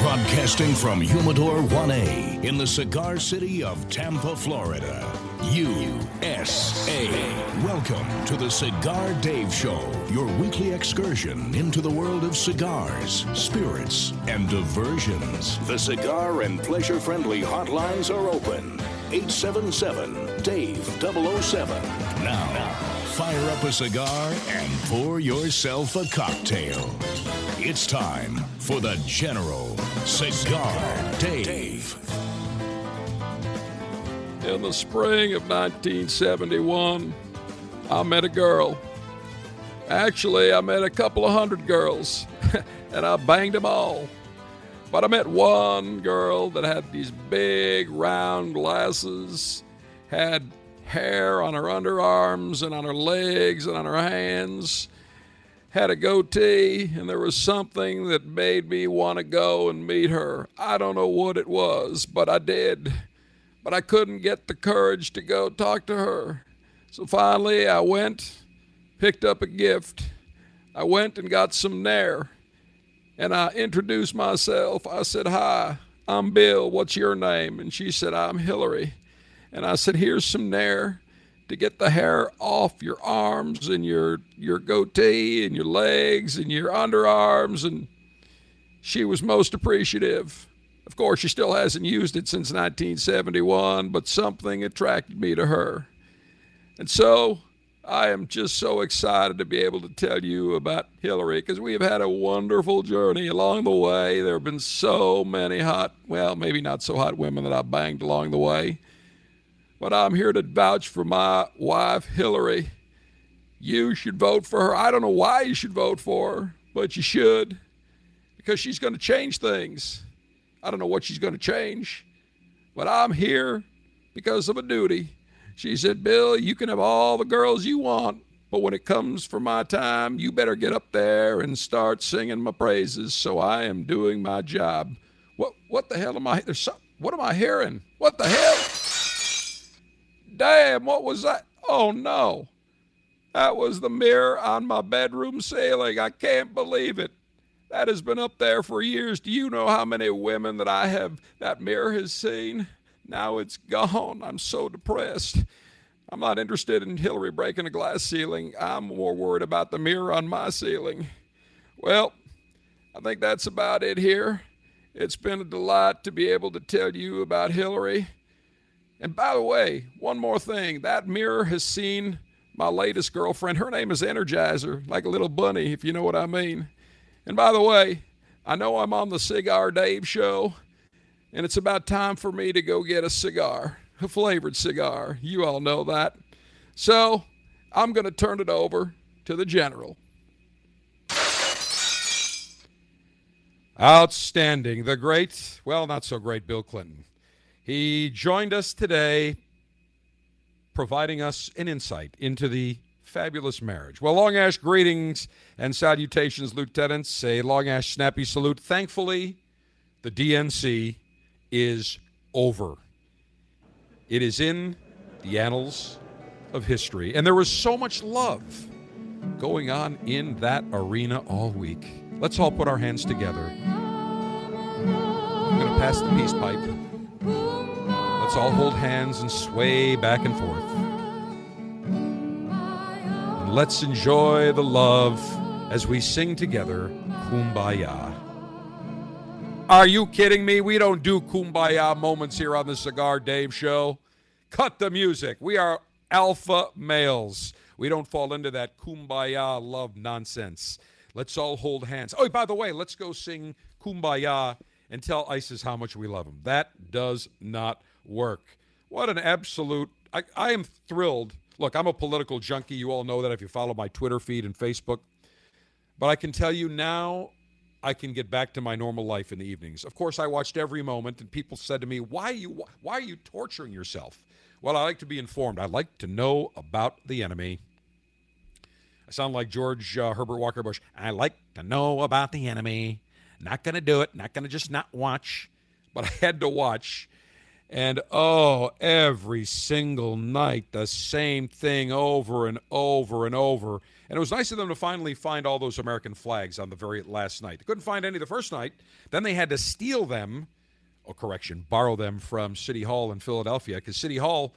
Broadcasting from Humidor 1A in the cigar city of Tampa, Florida, USA. Welcome to the Cigar Dave Show, your weekly excursion into the world of cigars, spirits, and diversions. The cigar and pleasure-friendly hotlines are open. 877-DAVE-007. Now, fire up a cigar and pour yourself a cocktail. It's time for the General Cigar Dave. In the spring of 1971, I met a girl. Actually, I met a couple of hundred girls, and I banged them all. But I met one girl that had these big round glasses, had hair on her underarms and on her legs and on her hands, had a goatee, and there was something that made me want to go and meet her. I don't know what it was, but I did. But I couldn't get the courage to go talk to her. So finally, I went, picked up a gift. I went and got some Nair. And I introduced myself. I said, "Hi, I'm Bill. What's your name?" And she said, "I'm Hillary." And I said, "Here's some Nair to get the hair off your arms and your goatee and your legs and your underarms." And she was most appreciative. Of course, she still hasn't used it since 1971, but something attracted me to her. And so I am just so excited to be able to tell you about Hillary, because we have had a wonderful journey along the way. There have been so many hot, well, maybe not so hot women that I banged along the way. But I'm here to vouch for my wife, Hillary. You should vote for her. I don't know why you should vote for her, but you should, because she's going to change things. I don't know what she's going to change, but I'm here because of a duty. She said, "Bill, you can have all the girls you want, but when it comes for my time, you better get up there and start singing my praises." So I am doing my job. What the hell am I? What am I hearing? What the hell? Damn! What was that? Oh no! That was the mirror on my bedroom ceiling. I can't believe it. That has been up there for years. Do you know how many women that I have that mirror has seen? Now it's gone. I'm so depressed. I'm not interested in Hillary breaking a glass ceiling. I'm more worried about the mirror on my ceiling. Well, I think that's about it here. It's been a delight to be able to tell you about Hillary. And by the way, one more thing. That mirror has seen my latest girlfriend. Her name is Energizer, like a little bunny, if you know what I mean. And by the way, I know I'm on the Cigar Dave Show, and it's about time for me to go get a cigar, a flavored cigar. You all know that. So I'm going to turn it over to the General. Outstanding. The great, well, not so great, Bill Clinton. He joined us today, providing us an insight into the fabulous marriage. Well, Long Ash, greetings and salutations, Lieutenants. A Long Ash snappy salute. Thankfully, the DNC is over. It is in the annals of history. And there was so much love going on in that arena all week. Let's all put our hands together. I'm going to pass the peace pipe. Let's all hold hands and sway back and forth. And let's enjoy the love as we sing together, Kumbaya. Are you kidding me? We don't do Kumbaya moments here on the Cigar Dave Show. Cut the music. We are alpha males. We don't fall into that Kumbaya love nonsense. Let's all hold hands. Oh, by the way, let's go sing Kumbaya and tell ISIS how much we love them. That does not work. What an absolute... I am thrilled. Look, I'm a political junkie. You all know that if you follow my Twitter feed and Facebook. But I can tell you now I can get back to my normal life in the evenings. Of course, I watched every moment, and people said to me, why are you torturing yourself? Well, I like to be informed. I like to know about the enemy. I sound like George Herbert Walker Bush. I like to know about the enemy. Not going to do it. Not going to just not watch. But I had to watch. And, oh, every single night, the same thing over and over and over. And it was nice of them to finally find all those American flags on the very last night. They couldn't find any the first night. Then they had to steal them, or correction, borrow them from City Hall in Philadelphia, because City Hall,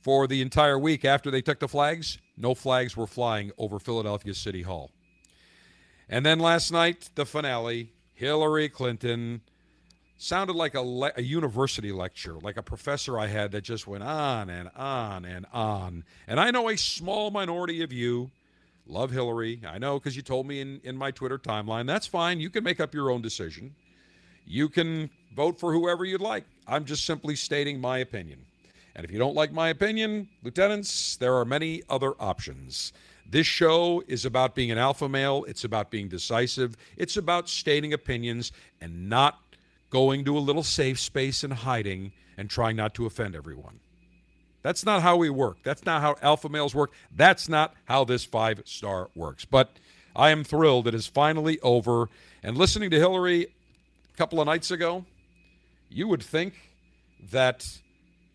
for the entire week after they took the flags, no flags were flying over Philadelphia City Hall. And then last night, the finale, Hillary Clinton. Sounded like a university lecture, like a professor I had that just went on and on and on. And I know a small minority of you love Hillary. I know, because you told me in my Twitter timeline. That's fine. You can make up your own decision. You can vote for whoever you'd like. I'm just simply stating my opinion. And if you don't like my opinion, lieutenants, there are many other options. This show is about being an alpha male. It's about being decisive. It's about stating opinions and not going to a little safe space and hiding and trying not to offend everyone. That's not how we work. That's not how alpha males work. That's not how this 5-star works. But I am thrilled it is finally over. And listening to Hillary a couple of nights ago, you would think that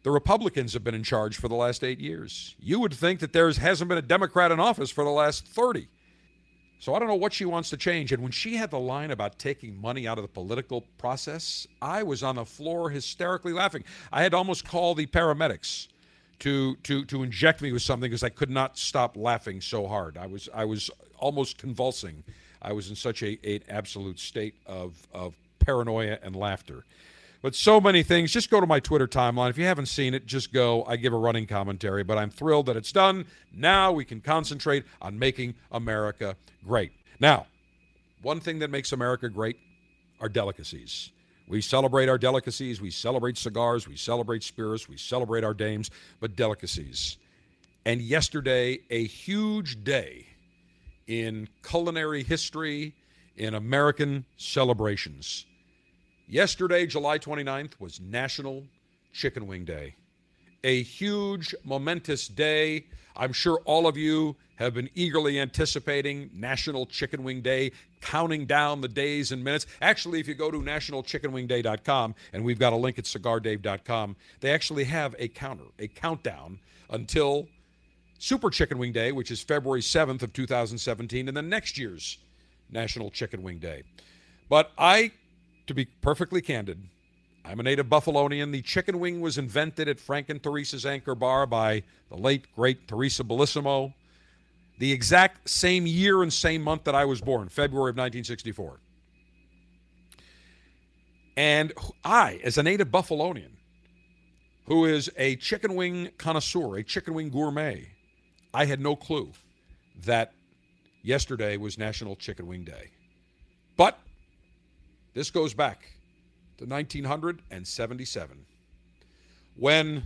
the Republicans have been in charge for the last 8 years. You would think that there hasn't been a Democrat in office for the last 30. So I don't know what she wants to change. And when she had the line about taking money out of the political process, I was on the floor hysterically laughing. I had to almost call the paramedics to inject me with something because I could not stop laughing so hard. I was almost convulsing. I was in such an absolute state of paranoia and laughter. But so many things. Just go to my Twitter timeline. If you haven't seen it, just go. I give a running commentary, but I'm thrilled that it's done. Now we can concentrate on making America great. Now, one thing that makes America great are delicacies. We celebrate our delicacies. We celebrate cigars. We celebrate spirits. We celebrate our dames, but delicacies. And yesterday, a huge day in culinary history, in American celebrations. Yesterday, July 29th, was National Chicken Wing Day, a huge, momentous day. I'm sure all of you have been eagerly anticipating National Chicken Wing Day, counting down the days and minutes. Actually, if you go to nationalchickenwingday.com, and we've got a link at cigardave.com, they actually have a counter, a countdown until Super Chicken Wing Day, which is February 7th of 2017, and then next year's National Chicken Wing Day. But to be perfectly candid, I'm a native Buffalonian. The chicken wing was invented at Frank and Teresa's Anchor Bar by the late, great Teresa Bellissimo, the exact same year and same month that I was born, February of 1964. And I, as a native Buffalonian, who is a chicken wing connoisseur, a chicken wing gourmet, I had no clue that yesterday was National Chicken Wing Day. But this goes back to 1977, when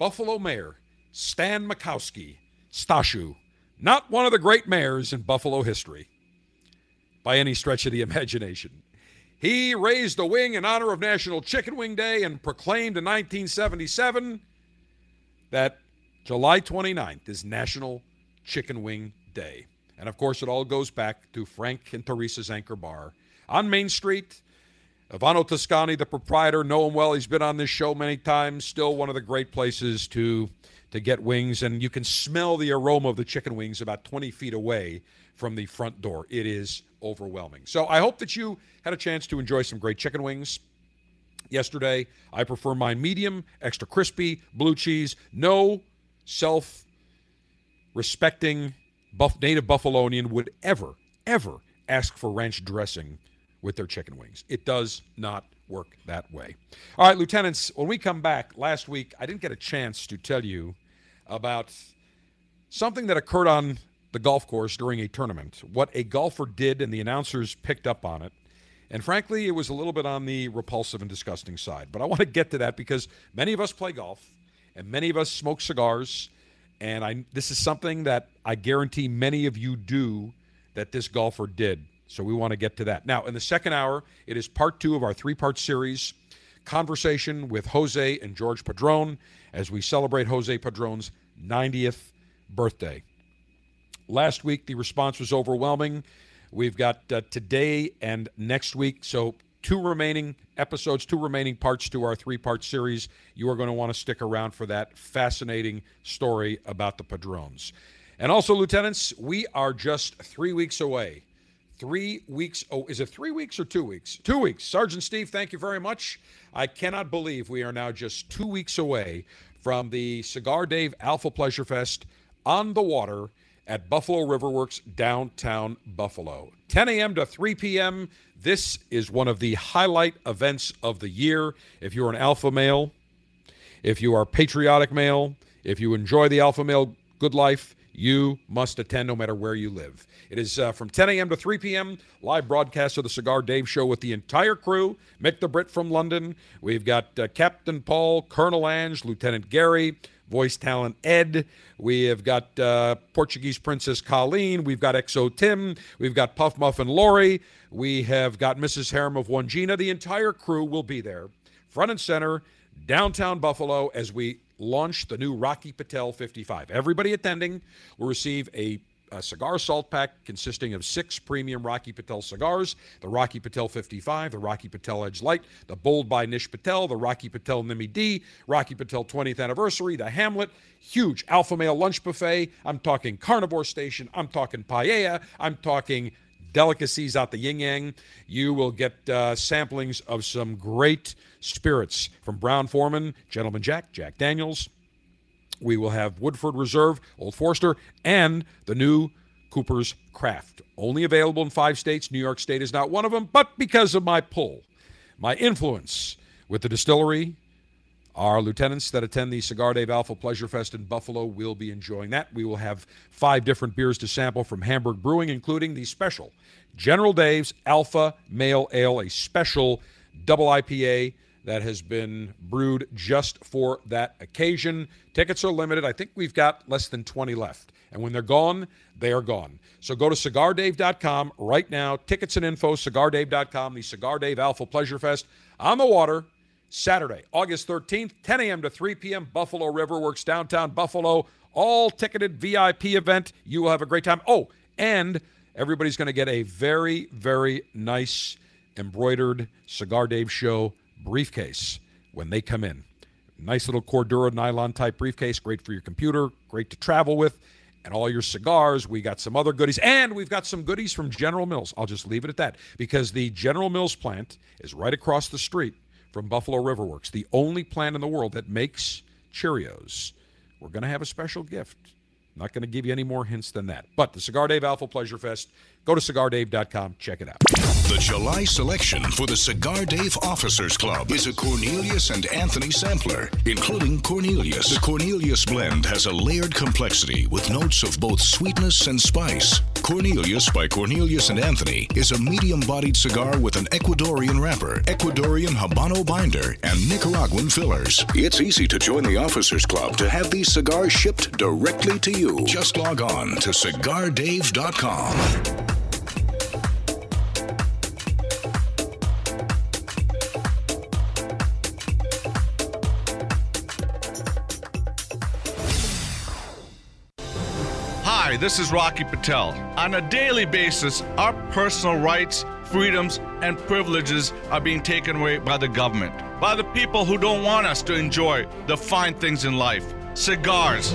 Buffalo Mayor Stan Makowski, Stashu, not one of the great mayors in Buffalo history, by any stretch of the imagination, he raised the wing in honor of National Chicken Wing Day and proclaimed in 1977 that July 29th is National Chicken Wing Day. And, of course, it all goes back to Frank and Teresa's Anchor Bar on Main Street. Ivano Toscani, the proprietor, know him well. He's been on this show many times. Still one of the great places to get wings. And you can smell the aroma of the chicken wings about 20 feet away from the front door. It is overwhelming. So I hope that you had a chance to enjoy some great chicken wings yesterday. I prefer mine medium, extra crispy, blue cheese. No self-respecting native Buffalonian would ever, ever ask for ranch dressing with their chicken wings. It does not work that way. All right, lieutenants, when we come back, last week I didn't get a chance to tell you about something that occurred on the golf course during a tournament, what a golfer did, and the announcers picked up on it. And frankly, it was a little bit on the repulsive and disgusting side. But I want to get to that because many of us play golf and many of us smoke cigars, and this is something that I guarantee many of you do that this golfer did. So we want to get to that. Now, in the second hour, it is part two of our three-part series, Conversation with Jose and George Padron, as we celebrate Jose Padron's 90th birthday. Last week, the response was overwhelming. We've got today and next week, so two remaining episodes, two remaining parts to our three-part series. You are going to want to stick around for that fascinating story about the Padrones. And also, lieutenants, we are just 3 weeks away. 3 weeks. Oh, is it 3 weeks or 2 weeks? 2 weeks. Sergeant Steve, thank you very much. I cannot believe we are now just 2 weeks away from the Cigar Dave Alpha Pleasure Fest on the water at Buffalo Riverworks, downtown Buffalo. 10 a.m. to 3 p.m. This is one of the highlight events of the year. If you're an alpha male, if you are patriotic male, if you enjoy the alpha male good life, you must attend no matter where you live. It is from 10 a.m. to 3 p.m., live broadcast of the Cigar Dave Show with the entire crew. Mick the Brit from London. We've got Captain Paul, Colonel Ange, Lieutenant Gary, voice talent Ed. We have got Portuguese Princess Colleen. We've got XO Tim. We've got Puff Muffin Lori. We have got Mrs. Harem of Wangina. The entire crew will be there, front and center, downtown Buffalo, as we launch the new Rocky Patel 55. Everybody attending will receive a cigar salt pack consisting of 6 premium Rocky Patel cigars, the Rocky Patel 55, the Rocky Patel Edge Light, the Bold by Nish Patel, the Rocky Patel Nimi D, Rocky Patel 20th Anniversary, the Hamlet, huge alpha male lunch buffet. I'm talking carnivore station. I'm talking paella. I'm talking delicacies out the yin-yang. You will get samplings of some great spirits from Brown Foreman, Gentleman Jack, Jack Daniels. We will have Woodford Reserve, Old Forester, and the new Cooper's Craft. Only available in 5 states. New York State is not one of them, but because of my pull, my influence with the distillery, our lieutenants that attend the Cigar Dave Alpha Pleasure Fest in Buffalo will be enjoying that. We will have 5 different beers to sample from Hamburg Brewing, including the special General Dave's Alpha Male Ale, a special double IPA that has been brewed just for that occasion. Tickets are limited. I think we've got less than 20 left. And when they're gone, they are gone. So go to CigarDave.com right now. Tickets and info, CigarDave.com, the Cigar Dave Alpha Pleasure Fest on the water, Saturday, August 13th, 10 a.m. to 3 p.m., Buffalo Riverworks, downtown Buffalo. All ticketed VIP event. You will have a great time. Oh, and everybody's going to get a very, very nice embroidered Cigar Dave Show briefcase when they come in. Nice little Cordura nylon-type briefcase, great for your computer, great to travel with, and all your cigars. We got some other goodies, and we've got some goodies from General Mills. I'll just leave it at that, because the General Mills plant is right across the street from Buffalo Riverworks, the only plant in the world that makes Cheerios. We're going to have a special gift. I'm not going to give you any more hints than that. But the Cigar Dave Alpha Pleasure Fest, go to CigarDave.com. Check it out. The July selection for the Cigar Dave Officers Club is a Cornelius and Anthony sampler, including Cornelius. The Cornelius blend has a layered complexity with notes of both sweetness and spice. Cornelius by Cornelius and Anthony is a medium-bodied cigar with an Ecuadorian wrapper, Ecuadorian Habano binder, and Nicaraguan fillers. It's easy to join the Officers Club to have these cigars shipped directly to you. Just log on to CigarDave.com. Hi, this is Rocky Patel. On a daily basis, our personal rights, freedoms, and privileges are being taken away by the government, by the people who don't want us to enjoy the fine things in life. Cigars.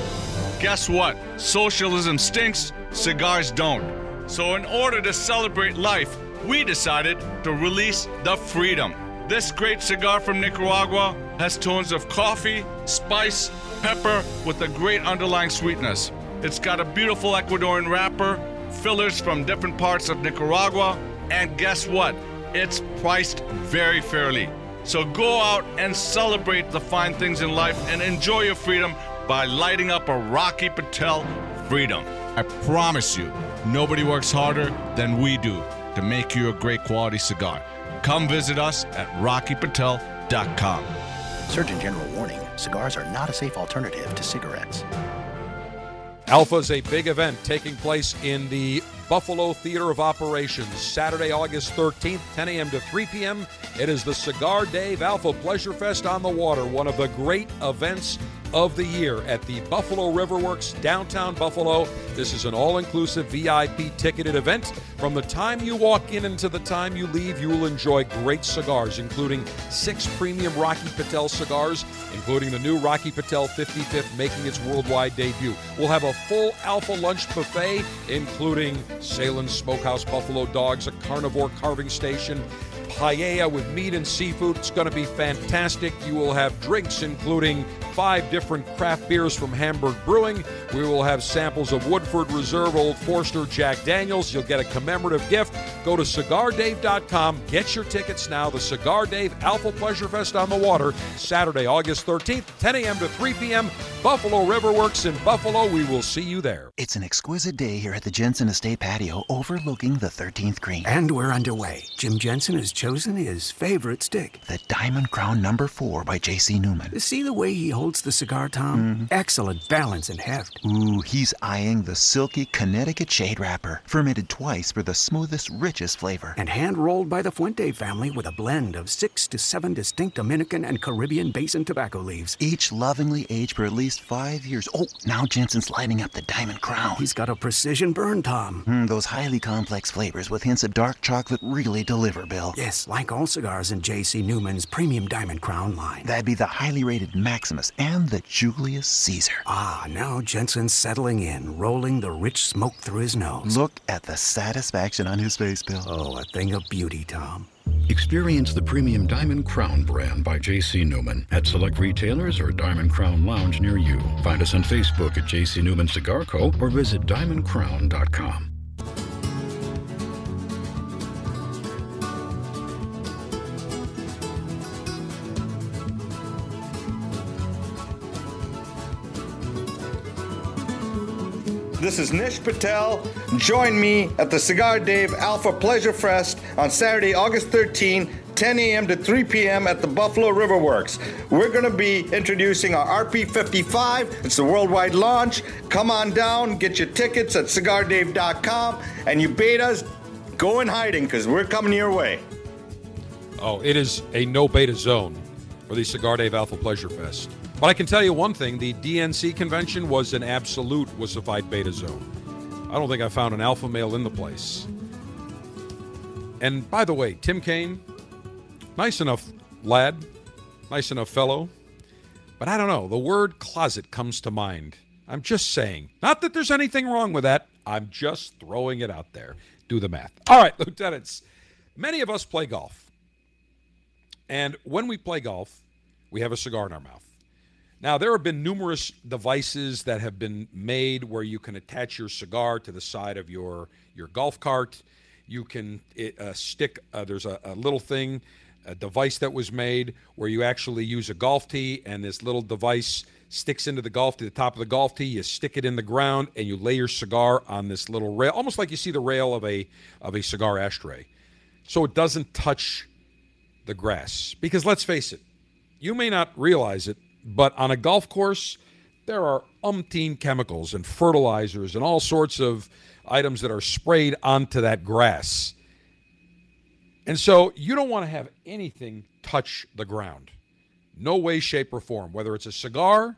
Guess what? Socialism stinks, cigars don't. So in order to celebrate life, we decided to release the freedom. This great cigar from Nicaragua has tones of coffee, spice, pepper, with a great underlying sweetness. It's got a beautiful Ecuadorian wrapper, fillers from different parts of Nicaragua, and guess what? It's priced very fairly. So go out and celebrate the fine things in life and enjoy your freedom by lighting up a Rocky Patel Freedom. I promise you, nobody works harder than we do to make you a great quality cigar. Come visit us at RockyPatel.com. Surgeon General warning, cigars are not a safe alternative to cigarettes. Alpha is a big event taking place in the Buffalo Theater of Operations, Saturday, August 13th, 10 a.m. to 3 p.m. It is the Cigar Dave Alpha Pleasure Fest on the water, one of the great events of the year at the Buffalo Riverworks, downtown Buffalo. This is an all-inclusive VIP ticketed event. From the time you walk in until the time you leave, you will enjoy great cigars, including 6 premium Rocky Patel cigars, including the new Rocky Patel 55th making its worldwide debut. We'll have a full Alpha lunch buffet, including Salem Smokehouse Buffalo Dogs, a carnivore carving station, paella with meat and seafood. It's going to be fantastic. You will have drinks including 5 different craft beers from Hamburg Brewing. We will have samples of Woodford Reserve, Old Forester, Jack Daniels. You'll get a commemorative gift. Go to CigarDave.com. Get your tickets now. The Cigar Dave Alpha Pleasure Fest on the water, Saturday, August 13th, 10 a.m. to 3 p.m. Buffalo Riverworks in Buffalo. We will see you there. It's an exquisite day here at the Jensen Estate patio overlooking the 13th green. And we're underway. Jim Jensen has chosen his favorite stick, the Diamond Crown number 4 by J.C. Newman. See the way he holds the cigar, Tom? Mm. Excellent balance and heft. Ooh, he's eyeing the silky Connecticut shade wrapper, fermented twice for the smoothest, richest flavor. And hand-rolled by the Fuente family with a blend of 6 to 7 distinct Dominican and Caribbean Basin tobacco leaves. Each lovingly aged for at least 5 years. Oh, now Jensen's lighting up the Diamond Crown. He's got a precision burn, Tom. Those highly complex flavors with hints of dark chocolate really deliver, Bill. Yes, like all cigars in J.C. Newman's premium Diamond Crown line. That'd be the highly rated Maximus and the Julius Caesar. Ah, now Jensen's settling in, rolling the rich smoke through his nose. Look at the satisfaction on his face, Bill. Oh, a thing of beauty, Tom. Experience the premium Diamond Crown brand by J.C. Newman at select retailers or Diamond Crown Lounge near you. Find us on Facebook at J.C. Newman Cigar Co. or visit diamondcrown.com. This is Nish Patel. Join me at the Cigar Dave Alpha Pleasure Fest on Saturday, August 13, 10 a.m. to 3 p.m. at the Buffalo Riverworks. We're going to be introducing our RP55. It's a worldwide launch. Come on down, get your tickets at CigarDave.com. And you betas, go in hiding because we're coming your way. Oh, it is a no beta zone for the Cigar Dave Alpha Pleasure Fest. But I can tell you one thing, the DNC convention was an absolute wussified beta zone. I don't think I found an alpha male in the place. And by the way, Tim Kaine, nice enough lad, nice enough fellow, but I don't know, the word closet comes to mind. I'm just saying, not that there's anything wrong with that, I'm just throwing it out there. Do the math. All right, lieutenants, many of us play golf. And when we play golf, we have a cigar in our mouth. Now, there have been numerous devices that have been made where you can attach your cigar to the side of your golf cart. You can there's a little thing, a device that was made where you actually use a golf tee, and this little device sticks into the golf tee, the top of the golf tee. You stick it in the ground, and you lay your cigar on this little rail, almost like you see the rail of a cigar ashtray. So it doesn't touch the grass. Because let's face it, you may not realize it, but on a golf course, there are umpteen chemicals and fertilizers and all sorts of items that are sprayed onto that grass. And so you don't want to have anything touch the ground. No way, shape, or form. Whether it's a cigar,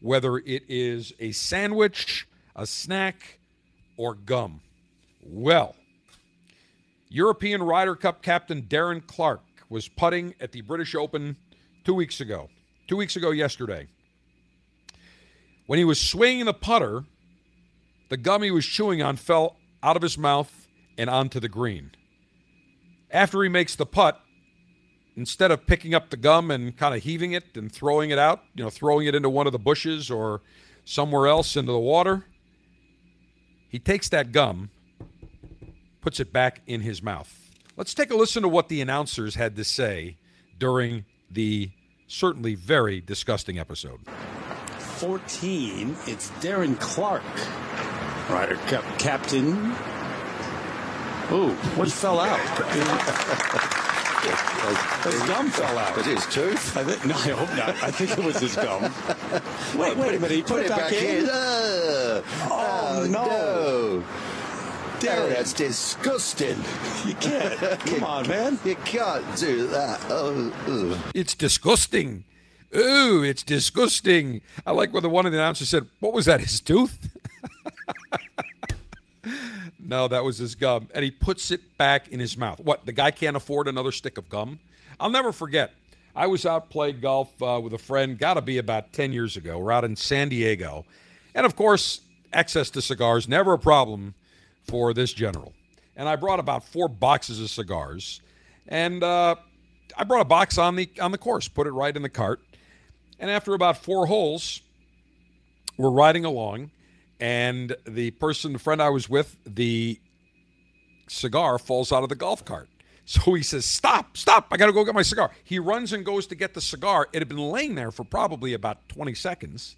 whether it is a sandwich, a snack, or gum. Well, European Ryder Cup captain Darren Clarke was putting at the British Open 2 weeks ago. 2 weeks ago yesterday, when he was swinging the putter, the gum he was chewing on fell out of his mouth and onto the green. After he makes the putt, instead of picking up the gum and kind of heaving it and throwing it out, throwing it into one of the bushes or somewhere else into the water, he takes that gum, puts it back in his mouth. Let's take a listen to what the announcers had to say during the certainly very disgusting episode. 14, it's Darren Clarke, Ryder Cup captain. Ooh, what fell out? His gum fell out. Was it his tooth? No, I hope not. I think it was his gum. wait a minute. He put it back in. Oh, no. Darren, that's disgusting. You can't. Come on, man. You can't do that. Oh. It's disgusting. Ooh, it's disgusting. I like when the one of the announcers said, what was that, his tooth? No, that was his gum. And he puts it back in his mouth. What, the guy can't afford another stick of gum? I'll never forget. I was out playing golf with a friend, got to be about 10 years ago. We're out in San Diego. And, of course, access to cigars, never a problem for this general. And I brought about 4 boxes of cigars. And I brought a box on the course, put it right in the cart. And after about 4 holes, we're riding along, and the friend I was with, the cigar falls out of the golf cart. So he says, stop, I got to go get my cigar. He runs and goes to get the cigar. It had been laying there for probably about 20 seconds,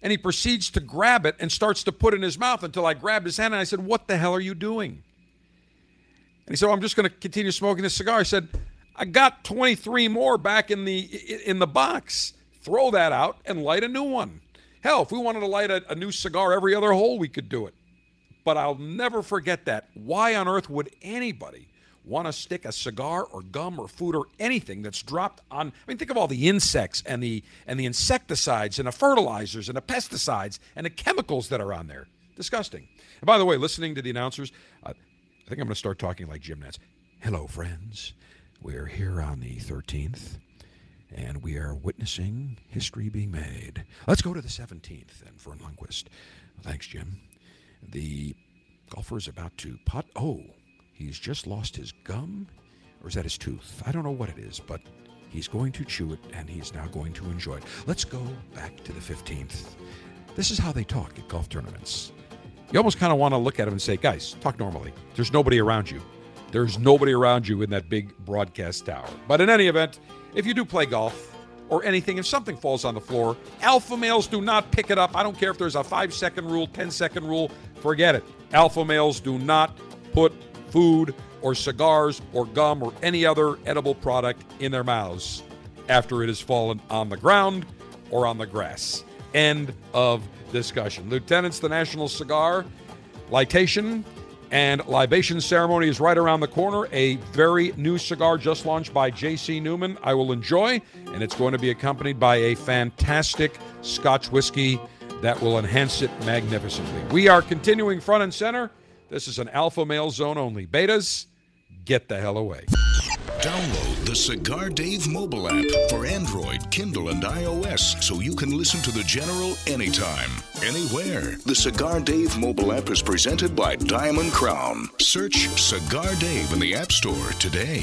and he proceeds to grab it and starts to put it in his mouth until I grabbed his hand, and I said, what the hell are you doing? And he said, well, I'm just going to continue smoking this cigar. I said, I got 23 more back in the box. Throw that out and light a new one. Hell, if we wanted to light a new cigar every other hole, we could do it. But I'll never forget that. Why on earth would anybody want to stick a cigar or gum or food or anything that's dropped on? I mean, think of all the insects and the insecticides and the fertilizers and the pesticides and the chemicals that are on there. Disgusting. And by the way, listening to the announcers, I think I'm going to start talking like Jim Nantz. Hello, friends. We're here on the 13th, and we are witnessing history being made. Let's go to the 17th, and for Lundquist. Thanks, Jim. The golfer is about to putt. Oh, he's just lost his gum, or is that his tooth? I don't know what it is, but he's going to chew it, and he's now going to enjoy it. Let's go back to the 15th. This is how they talk at golf tournaments. You almost kind of want to look at them and say, guys, talk normally. There's nobody around you. There's nobody around you in that big broadcast tower. But in any event, if you do play golf or anything, if something falls on the floor, alpha males do not pick it up. I don't care if there's a 5-second rule, 10-second rule. Forget it. Alpha males do not put food or cigars or gum or any other edible product in their mouths after it has fallen on the ground or on the grass. End of discussion. Lieutenants, the National Cigar Litation and libation ceremony is right around the corner. A very new cigar just launched by J.C. Newman I will enjoy, and it's going to be accompanied by a fantastic Scotch whiskey that will enhance it magnificently. We are continuing front and center. This is an alpha male zone only. Betas, get the hell away. Download the Cigar Dave mobile app for Android, Kindle, and iOS so you can listen to The General anytime, anywhere. The Cigar Dave mobile app is presented by Diamond Crown. Search Cigar Dave in the App Store today.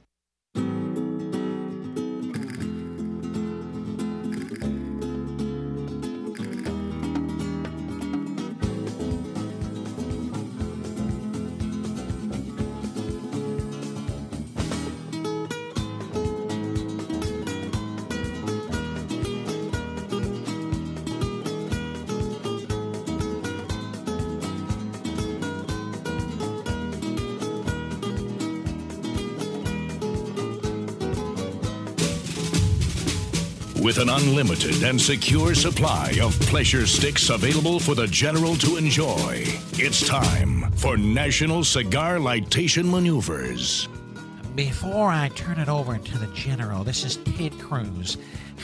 With an unlimited and secure supply of pleasure sticks available for the general to enjoy, it's time for National Cigar Lightation Maneuvers. Before I turn it over to the general, this is Ted Cruz.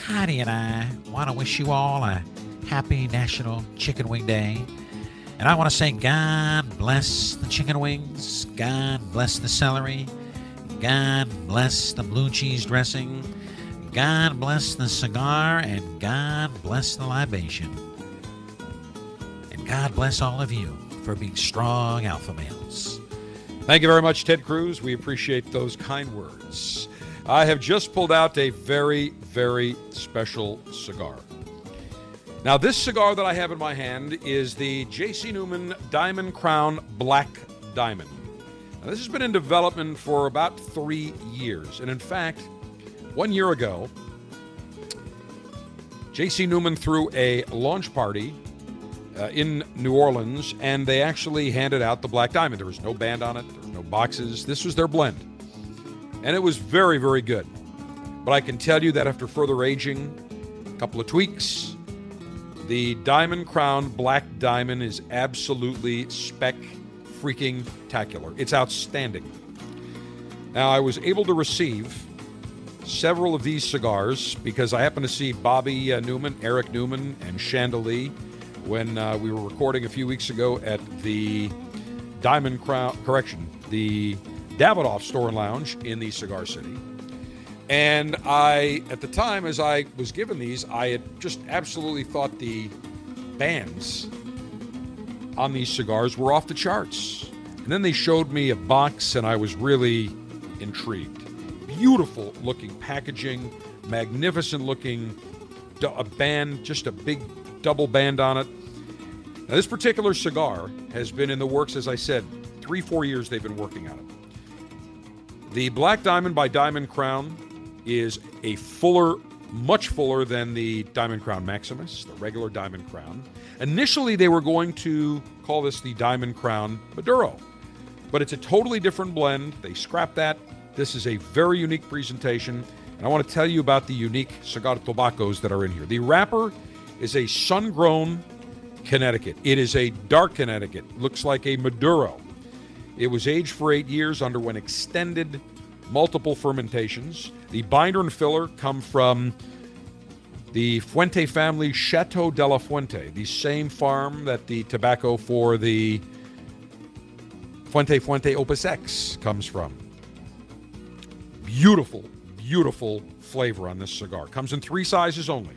Heidi and I want to wish you all a happy National Chicken Wing Day. And I want to say God bless the chicken wings, God bless the celery, God bless the blue cheese dressing, God bless the cigar, and God bless the libation. And God bless all of you for being strong alpha males. Thank you very much, Ted Cruz. We appreciate those kind words. I have just pulled out a very, very special cigar. Now, this cigar that I have in my hand is the J.C. Newman Diamond Crown Black Diamond. Now, this has been in development for about 3 years. And in fact, 1 year ago, J.C. Newman threw a launch party in New Orleans, and they actually handed out the Black Diamond. There was no band on it. There were no boxes. This was their blend. And it was very, very good. But I can tell you that after further aging, a couple of tweaks, the Diamond Crown Black Diamond is absolutely spec-freaking-tacular. It's outstanding. Now, I was able to receive several of these cigars because I happened to see Bobby Newman, Eric Newman, and Chandelier when we were recording a few weeks ago at the Diamond Crown, the Davidoff Store and Lounge in the Cigar City. And I, at the time, as I was given these, I had just absolutely thought the bands on these cigars were off the charts. And then they showed me a box, and I was really intrigued. Beautiful-looking packaging, magnificent-looking band, just a big double band on it. Now, this particular cigar has been in the works, as I said, 3-4 years they've been working on it. The Black Diamond by Diamond Crown is a fuller, much fuller than the Diamond Crown Maximus, the regular Diamond Crown. Initially, they were going to call this the Diamond Crown Maduro, but it's a totally different blend. They scrapped that. This is a very unique presentation, and I want to tell you about the unique cigar tobaccos that are in here. The wrapper is a sun-grown Connecticut. It is a dark Connecticut. Looks like a Maduro. It was aged for 8 years, underwent extended multiple fermentations. The binder and filler come from the Fuente family, Chateau de la Fuente, the same farm that the tobacco for the Fuente Opus X comes from. Beautiful, beautiful flavor on this cigar. Comes in 3 sizes only.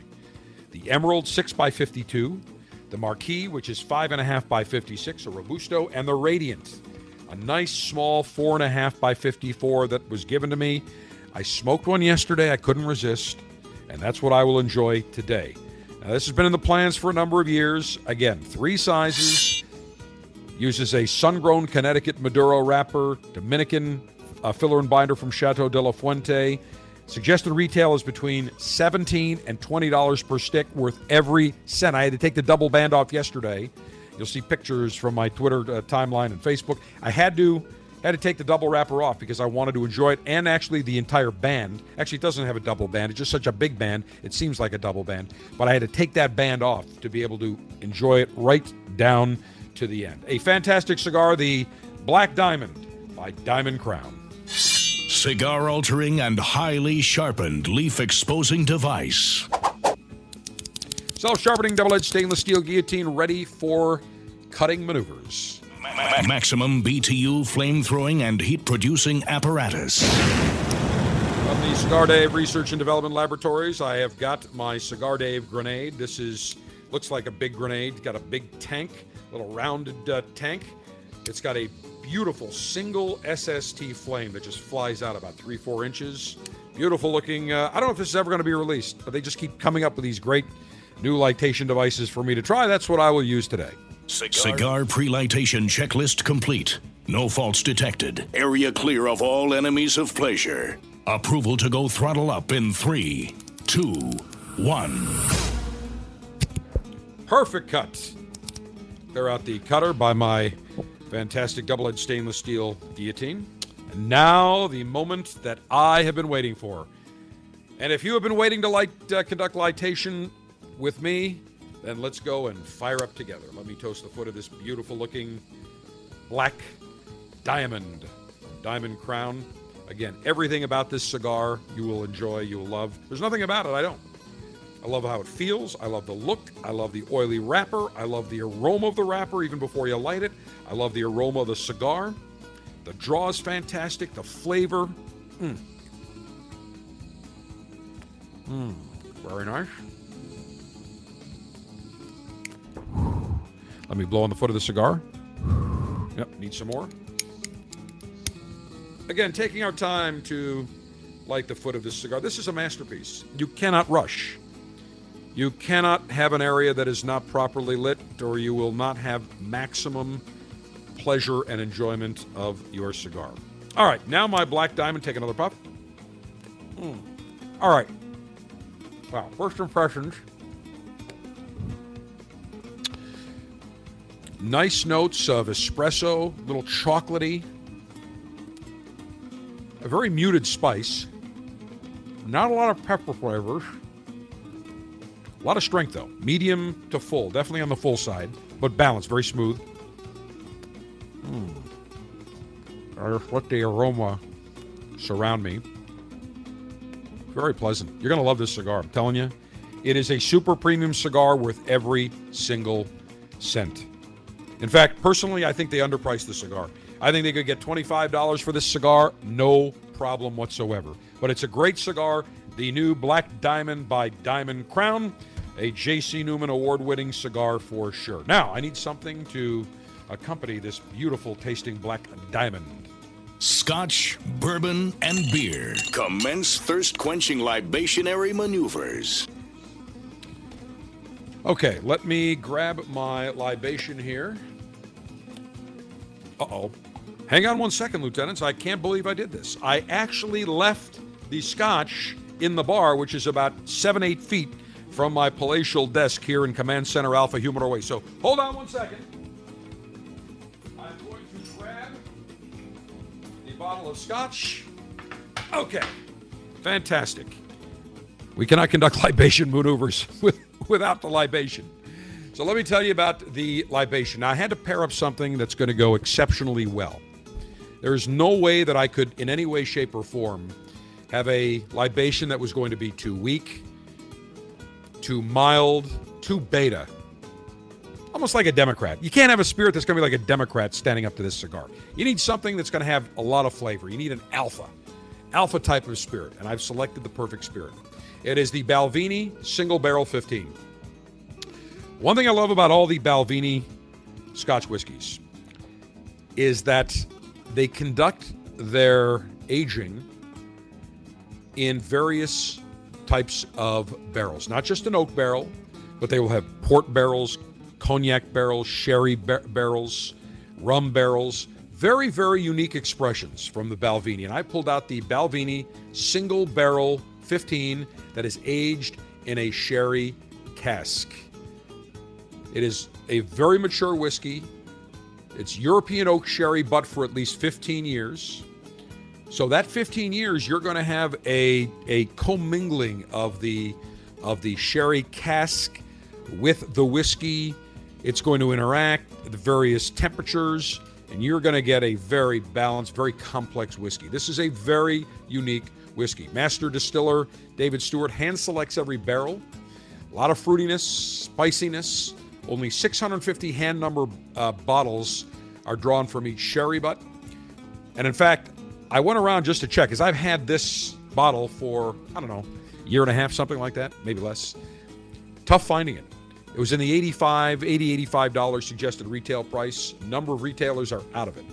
The Emerald 6x52, the Marquis, which is 5.5x56, a Robusto, and the Radiant, a nice small 4.5x54 that was given to me. I smoked one yesterday. I couldn't resist, and that's what I will enjoy today. Now, this has been in the plans for a number of years. Again, 3 sizes, uses a sun-grown Connecticut Maduro wrapper, Dominican filler and binder from Chateau de la Fuente. Suggested retail is between $17 and $20 per stick, worth every cent. I had to take the double band off yesterday. You'll see pictures from my Twitter timeline and Facebook. I had to take the double wrapper off because I wanted to enjoy it, and actually the entire band. Actually, it doesn't have a double band. It's just such a big band. It seems like a double band. But I had to take that band off to be able to enjoy it right down to the end. A fantastic cigar, the Black Diamond by Diamond Crown. Cigar-altering and highly sharpened leaf-exposing device. Self-sharpening double-edged stainless steel guillotine ready for cutting maneuvers. Maximum BTU flame-throwing and heat-producing apparatus. From the Cigar Dave Research and Development Laboratories, I have got my Cigar Dave grenade. This looks like a big grenade. It's got a big tank, a little rounded tank. It's got a beautiful single SST flame that just flies out about 3-4 inches. Beautiful looking. I don't know if this is ever going to be released, but they just keep coming up with these great new lightation devices for me to try. That's what I will use today. Cigar pre-lightation checklist complete. No faults detected. Area clear of all enemies of pleasure. Approval to go throttle up in 3, 2, 1. Perfect cut. Clear out the cutter by my fantastic double-edged stainless steel guillotine. And now the moment that I have been waiting for. And if you have been waiting to conduct litation with me, then let's go and fire up together. Let me toast the foot of this beautiful-looking black diamond, Diamond Crown. Again, everything about this cigar you will enjoy, you will love. There's nothing about it I don't. I love how it feels. I love the look. I love the oily wrapper. I love the aroma of the wrapper even before you light it. I love the aroma of the cigar. The draw is fantastic. The flavor. Very nice. Let me blow on the foot of the cigar. Yep, need some more. Again, taking our time to light the foot of this cigar. This is a masterpiece. You cannot rush. You cannot have an area that is not properly lit, or you will not have maximum pleasure and enjoyment of your cigar. All right, now my Black Diamond. Take another puff. All right. Wow, first impressions. Nice notes of espresso, little chocolatey. A very muted spice. Not a lot of pepper flavors. A lot of strength, though. Medium to full. Definitely on the full side, but balanced. Very smooth. I just let the aroma surround me. Very pleasant. You're going to love this cigar, I'm telling you. It is a super premium cigar worth every single cent. In fact, personally, I think they underpriced the cigar. I think they could get $25 for this cigar, no problem whatsoever. But it's a great cigar, the new Black Diamond by Diamond Crown, a J.C. Newman award-winning cigar for sure. Now, I need something to accompany this beautiful-tasting Black Diamond. Scotch, bourbon, and beer. Commence thirst-quenching libationary maneuvers. Okay, let me grab my libation here. Uh-oh. Hang on one second, Lieutenants. I can't believe I did this. I actually left the scotch in the bar, which is about 7-8 feet from my palatial desk here in Command Center Alpha Humidor Way. So hold on one second. I'm going to grab the bottle of scotch. Okay. Fantastic. We cannot conduct libation maneuvers without the libation. So let me tell you about the libation. Now, I had to pair up something that's going to go exceptionally well. There is no way that I could, in any way, shape, or form, have a libation that was going to be too weak, too mild, too beta. Almost like a Democrat. You can't have a spirit that's going to be like a Democrat standing up to this cigar. You need something that's going to have a lot of flavor. You need an alpha type of spirit, and I've selected the perfect spirit. It is the Balvenie Single Barrel 15. One thing I love about all the Balvenie Scotch whiskies is that they conduct their aging in various types of barrels. Not just an oak barrel, but they will have port barrels, cognac barrels, sherry barrels, rum barrels. Very, very unique expressions from the Balvenie. And I pulled out the Balvenie Single Barrel 15 that is aged in a sherry cask. It is a very mature whiskey. It's European oak sherry, but for at least 15 years. So that 15 years, you're going to have a commingling of the sherry cask with the whiskey. It's going to interact at the various temperatures, and you're going to get a very balanced, very complex whiskey. This is a very unique whiskey. Master distiller David Stewart hand selects every barrel. A lot of fruitiness, spiciness. Only 650 hand-numbered bottles are drawn from each sherry butt. And in fact, I went around just to check, because I've had this bottle for, I don't know, a year and a half, something like that, maybe less. Tough finding it. It was in the $85 suggested retail price. A number of retailers are out of it.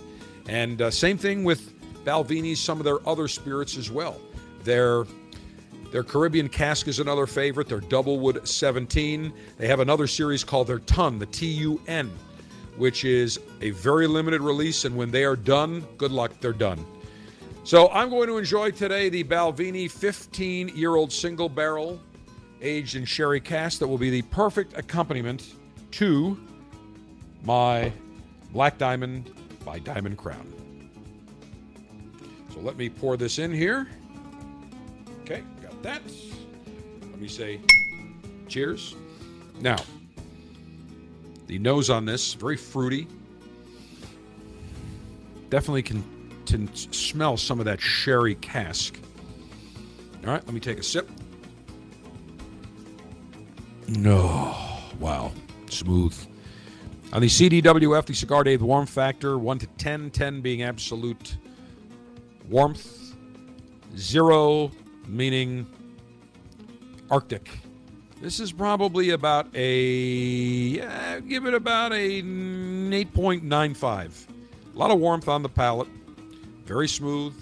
And same thing with Balvenie's, some of their other spirits as well. Their Caribbean cask is another favorite. Their Doublewood 17. They have another series called their Tun, the T-U-N, which is a very limited release. And when they are done, good luck, they're done. So I'm going to enjoy today the Balvenie 15-year-old single barrel aged in sherry cask that will be the perfect accompaniment to my Black Diamond by Diamond Crown. So let me pour this in here. with that, let me say cheers. Now, the nose on this, very fruity. Definitely can smell some of that sherry cask. All right, let me take a sip. Oh, wow. Smooth. On the CDWF, the Cigar Dave Warm Factor, 1 to 10, 10 being absolute warmth, 0 meaning Arctic. This is probably about give it about an 8.95. A lot of warmth on the palate, very smooth,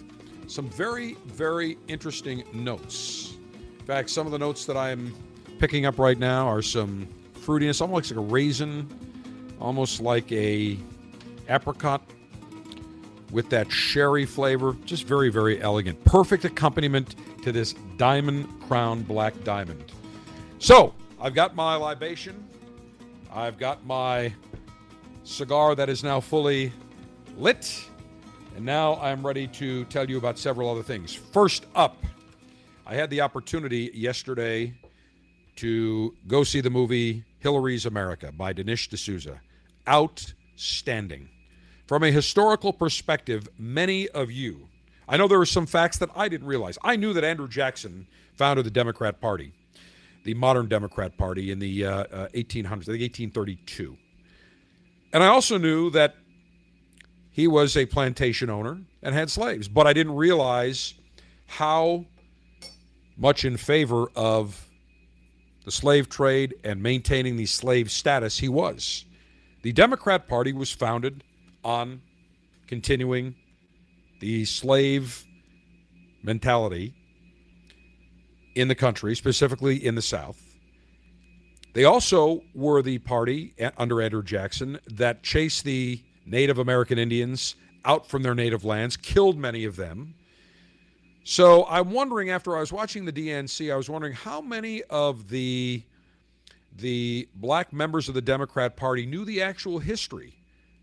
some very, very interesting notes. In fact, some of the notes that I'm picking up right now are some fruitiness, almost like a raisin, almost like a apricot with that sherry flavor. Just very, very elegant. Perfect accompaniment to this Diamond Crown Black Diamond. So, I've got my libation. I've got my cigar that is now fully lit. And now I'm ready to tell you about several other things. First up, I had the opportunity yesterday to go see the movie Hillary's America by Dinesh D'Souza. Outstanding. From a historical perspective, many of you, I know there are some facts that I didn't realize. I knew that Andrew Jackson founded the Democrat Party, the modern Democrat Party in the 1800s, I think 1832. And I also knew that he was a plantation owner and had slaves, but I didn't realize how much in favor of the slave trade and maintaining the slave status he was. The Democrat Party was founded on continuing the slave mentality in the country, specifically in the South. They also were the party under Andrew Jackson that chased the Native American Indians out from their native lands, killed many of them. So I'm wondering, after I was watching the DNC, I was wondering how many of the black members of the Democrat Party knew the actual history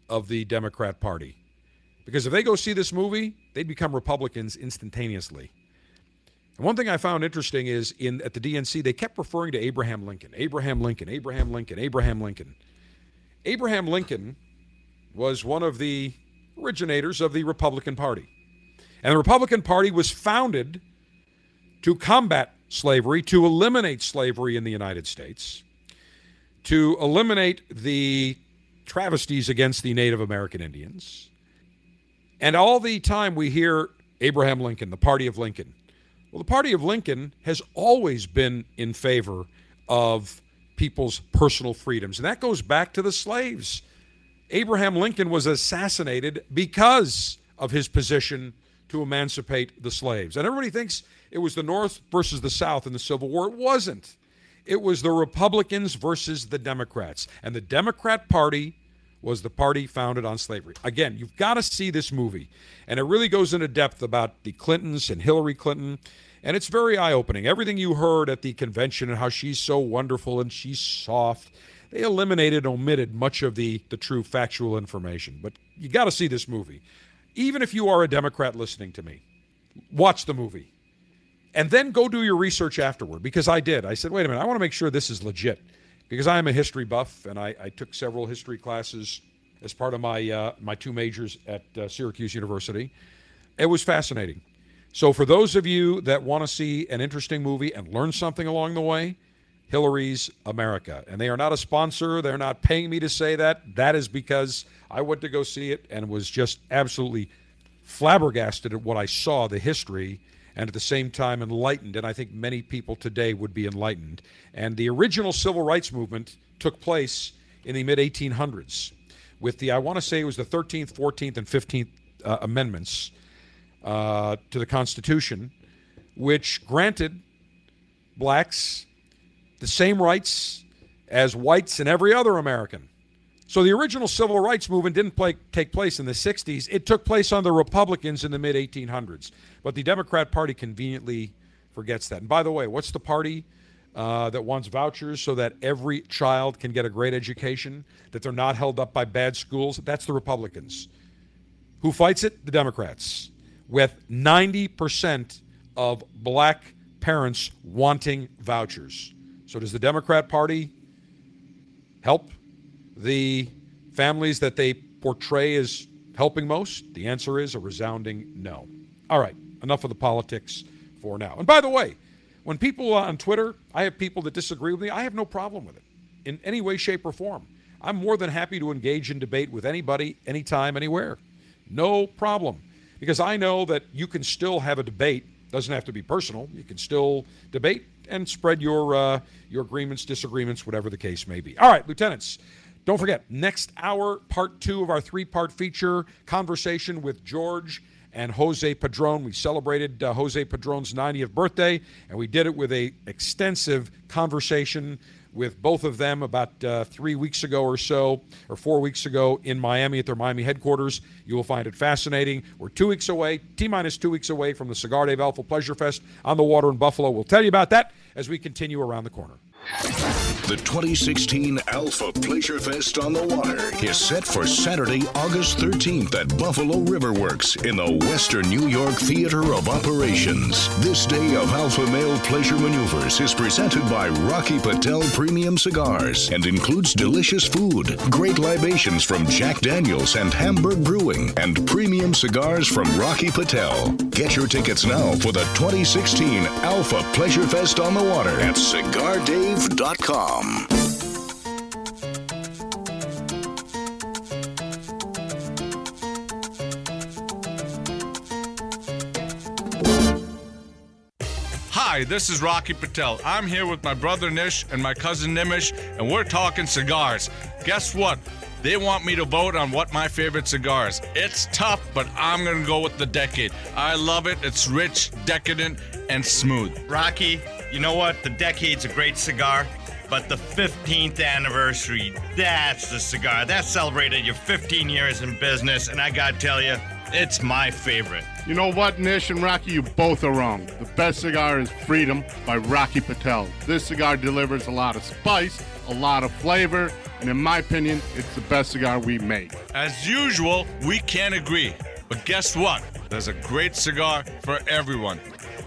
of the Democrat Party. Because if they go see this movie, they'd become Republicans instantaneously. And one thing I found interesting is at the DNC, they kept referring to Abraham Lincoln. Abraham Lincoln, Abraham Lincoln, Abraham Lincoln. Abraham Lincoln was one of the originators of the Republican Party. And the Republican Party was founded to combat slavery, to eliminate slavery in the United States, to eliminate the travesties against the Native American Indians. And all the time we hear Abraham Lincoln, the Party of Lincoln. Well, the Party of Lincoln has always been in favor of people's personal freedoms. And that goes back to the slaves. Abraham Lincoln was assassinated because of his position to emancipate the slaves. And everybody thinks it was the North versus the South in the Civil War. It wasn't. It was the Republicans versus the Democrats. And the Democrat Party was the party founded on slavery. Again, you've got to see this movie. And it really goes into depth about the Clintons and Hillary Clinton. And it's very eye-opening. Everything you heard at the convention and how she's so wonderful and she's soft, they eliminated and omitted much of the true factual information. But you got to see this movie. Even if you are a Democrat listening to me, watch the movie. And then go do your research afterward, because I did. I said, wait a minute, I want to make sure this is legit, because I am a history buff, and I took several history classes as part of my two majors at Syracuse University. It was fascinating. So for those of you that want to see an interesting movie and learn something along the way, Hillary's America. And they are not a sponsor. They're not paying me to say that. That is because I went to go see it and was just absolutely flabbergasted at what I saw, the history, and at the same time enlightened. And I think many people today would be enlightened. And the original civil rights movement took place in the mid-1800s with the, I want to say it was the 13th, 14th, and 15th amendments to the Constitution, which granted blacks the same rights as whites and every other American. So the original civil rights movement didn't take place in the 60s. It took place on the Republicans in the mid-1800s. But the Democrat Party conveniently forgets that. And by the way, what's the party that wants vouchers so that every child can get a great education, that they're not held up by bad schools? That's the Republicans. Who fights it? The Democrats. With 90% of black parents wanting vouchers. So does the Democrat Party help the families that they portray as helping most? The answer is a resounding no. All right, enough of the politics for now. And by the way, when people on Twitter, I have people that disagree with me, I have no problem with it in any way, shape, or form. I'm more than happy to engage in debate with anybody, anytime, anywhere. No problem. Because I know that you can still have a debate. Doesn't have to be personal. You can still debate and spread your agreements, disagreements, whatever the case may be. All right, lieutenants, don't forget, next hour, part two of our three-part feature, conversation with George and Jose Padron. We celebrated Jose Padron's 90th birthday, and we did it with an extensive conversation with both of them about 3 weeks ago or so, or 4 weeks ago in Miami at their Miami headquarters. You will find it fascinating. We're 2 weeks away, T-minus 2 weeks away from the Cigar Dave Alpha Pleasure Fest on the water in Buffalo. We'll tell you about that as we continue around the corner. The 2016 Alpha Pleasure Fest on the Water is set for Saturday, August 13th at Buffalo Riverworks in the Western New York Theater of Operations. This day of Alpha Male Pleasure Maneuvers is presented by Rocky Patel Premium Cigars and includes delicious food, great libations from Jack Daniels and Hamburg Brewing, and premium cigars from Rocky Patel. Get your tickets now for the 2016 Alpha Pleasure Fest on the Water at CigarDave.com. Hi, this is Rocky Patel. I'm here with my brother Nish and my cousin Nimish, and we're talking cigars. Guess what? They want me to vote on what my favorite cigar is. It's tough, but I'm going to go with the Decade. I love it. It's rich, decadent, and smooth. Rocky, you know what? The Decade's a great cigar. But the 15th anniversary, that's the cigar. That celebrated your 15 years in business, and I gotta tell you, it's my favorite. You know what, Nish and Rocky, you both are wrong. The best cigar is Freedom by Rocky Patel. This cigar delivers a lot of spice, a lot of flavor, and in my opinion, it's the best cigar we make. As usual, we can't agree. But guess what? There's a great cigar for everyone.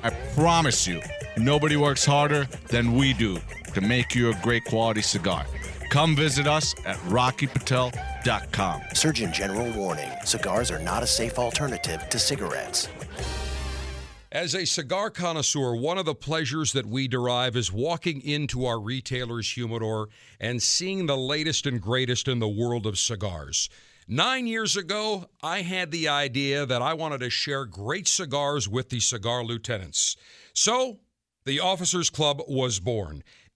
I promise you, nobody works harder than we do to make you a great quality cigar. Come visit us at RockyPatel.com. Surgeon General warning, cigars are not a safe alternative to cigarettes. As a cigar connoisseur, one of the pleasures that we derive is walking into our retailer's humidor and seeing the latest and greatest in the world of cigars. 9 years ago, I had the idea that I wanted to share great cigars with the cigar lieutenants. So, the Officers Club was born.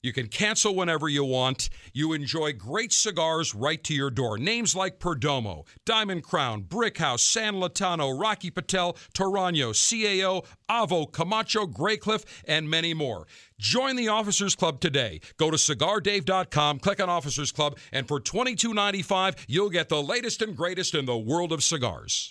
You can cancel whenever you want. You enjoy great cigars right to your door. Names like Perdomo, Diamond Crown, Brickhouse, San Latano, Rocky Patel, Torano, CAO, Avo, Camacho, Graycliff, and many more. Join the Officers Club today. Go to CigarDave.com, click on Officers Club, and for $22.95, you'll get the latest and greatest in the world of cigars.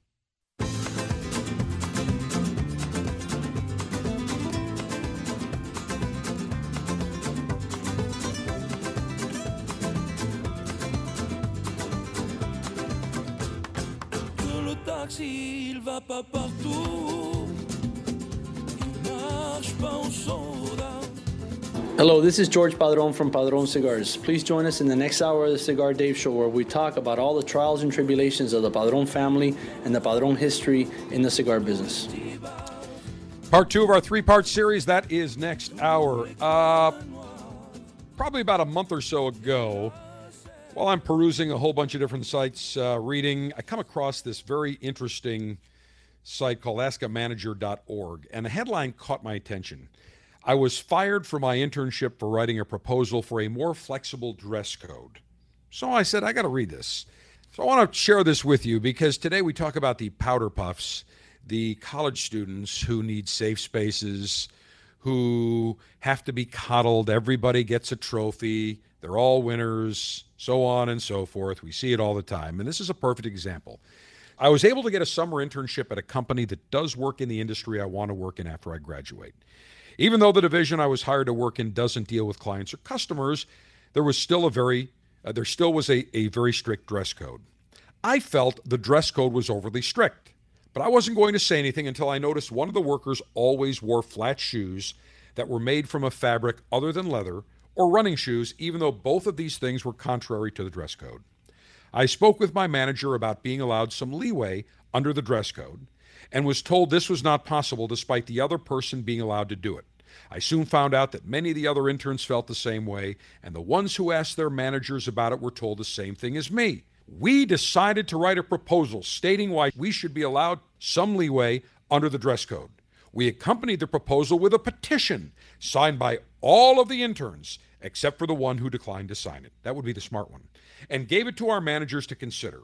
Il va pas partout. Il marche pas en soda. Hello, this is George Padron from Padron Cigars. Please join us in the next hour of the Cigar Dave Show, where we talk about all the trials and tribulations of the Padron family and the Padron history in the cigar business. Part two of our three-part series, that is next hour. Probably about a month or so ago, while I'm perusing a whole bunch of different sites, reading, I come across this very interesting site called AskAManager.org, and the headline caught my attention. I was fired from my internship for writing a proposal for a more flexible dress code. So I said, I got to read this. So I want to share this with you because today we talk about the powder puffs, the college students who need safe spaces, who have to be coddled. Everybody gets a trophy. They're all winners, so on and so forth. We see it all the time. And this is a perfect example. I was able to get a summer internship at a company that does work in the industry I want to work in after I graduate. Even though the division I was hired to work in doesn't deal with clients or customers, there still was a very strict dress code. I felt the dress code was overly strict, but I wasn't going to say anything until I noticed one of the workers always wore flat shoes that were made from a fabric other than leather, or running shoes, even though both of these things were contrary to the dress code. I spoke with my manager about being allowed some leeway under the dress code and was told this was not possible despite the other person being allowed to do it. I soon found out that many of the other interns felt the same way, and the ones who asked their managers about it were told the same thing as me. We decided to write a proposal stating why we should be allowed some leeway under the dress code. We accompanied the proposal with a petition signed by all of the interns, except for the one who declined to sign it. That would be the smart one. And gave it to our managers to consider.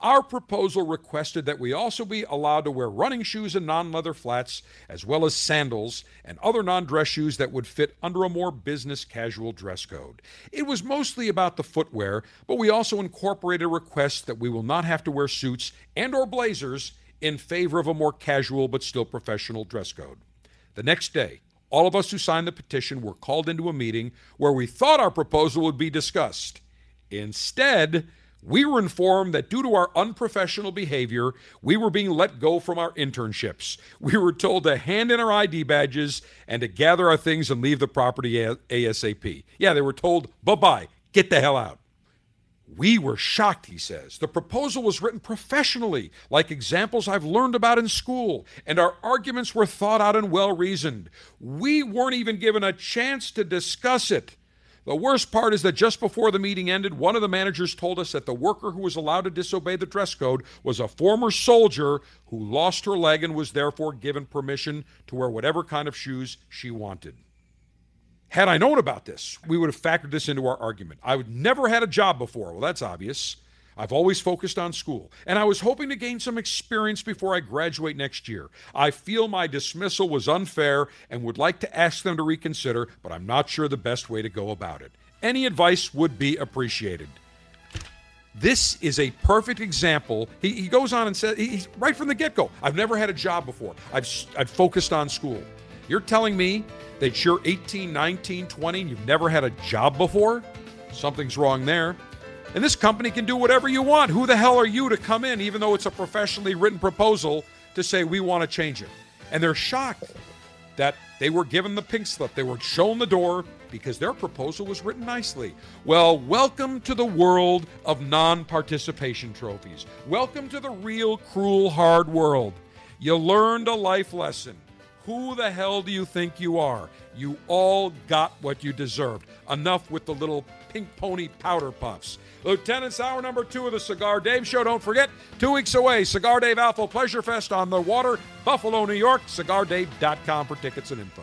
Our proposal requested that we also be allowed to wear running shoes and non-leather flats, as well as sandals and other non-dress shoes that would fit under a more business casual dress code. It was mostly about the footwear, but we also incorporated a request that we will not have to wear suits and or blazers in favor of a more casual but still professional dress code. The next day, all of us who signed the petition were called into a meeting where we thought our proposal would be discussed. Instead, we were informed that due to our unprofessional behavior, we were being let go from our internships. We were told to hand in our ID badges and to gather our things and leave the property ASAP. Yeah, they were told, bye-bye, get the hell out. We were shocked, he says. The proposal was written professionally, like examples I've learned about in school, and our arguments were thought out and well-reasoned. We weren't even given a chance to discuss it. The worst part is that just before the meeting ended, one of the managers told us that the worker who was allowed to disobey the dress code was a former soldier who lost her leg and was therefore given permission to wear whatever kind of shoes she wanted. Had I known about this, we would have factored this into our argument. I would never had a job before. Well, that's obvious. I've always focused on school, and I was hoping to gain some experience before I graduate next year. I feel my dismissal was unfair and would like to ask them to reconsider, but I'm not sure the best way to go about it. Any advice would be appreciated. This is a perfect example. He goes on and says, he's right from the get-go, I've never had a job before. I've focused on school. You're telling me that you're 18, 19, 20, and you've never had a job before? Something's wrong there. And this company can do whatever you want. Who the hell are you to come in, even though it's a professionally written proposal, to say we want to change it? And they're shocked that they were given the pink slip. They were shown the door because their proposal was written nicely. Well, welcome to the world of non-participation trophies. Welcome to the real, cruel, hard world. You learned a life lesson. Who the hell do you think you are? You all got what you deserved. Enough with the little pink pony powder puffs. Lieutenants, hour number 2 of the Cigar Dave Show. Don't forget, 2 weeks away, Cigar Dave Alpha Pleasure Fest on the water, Buffalo, New York, CigarDave.com for tickets and info.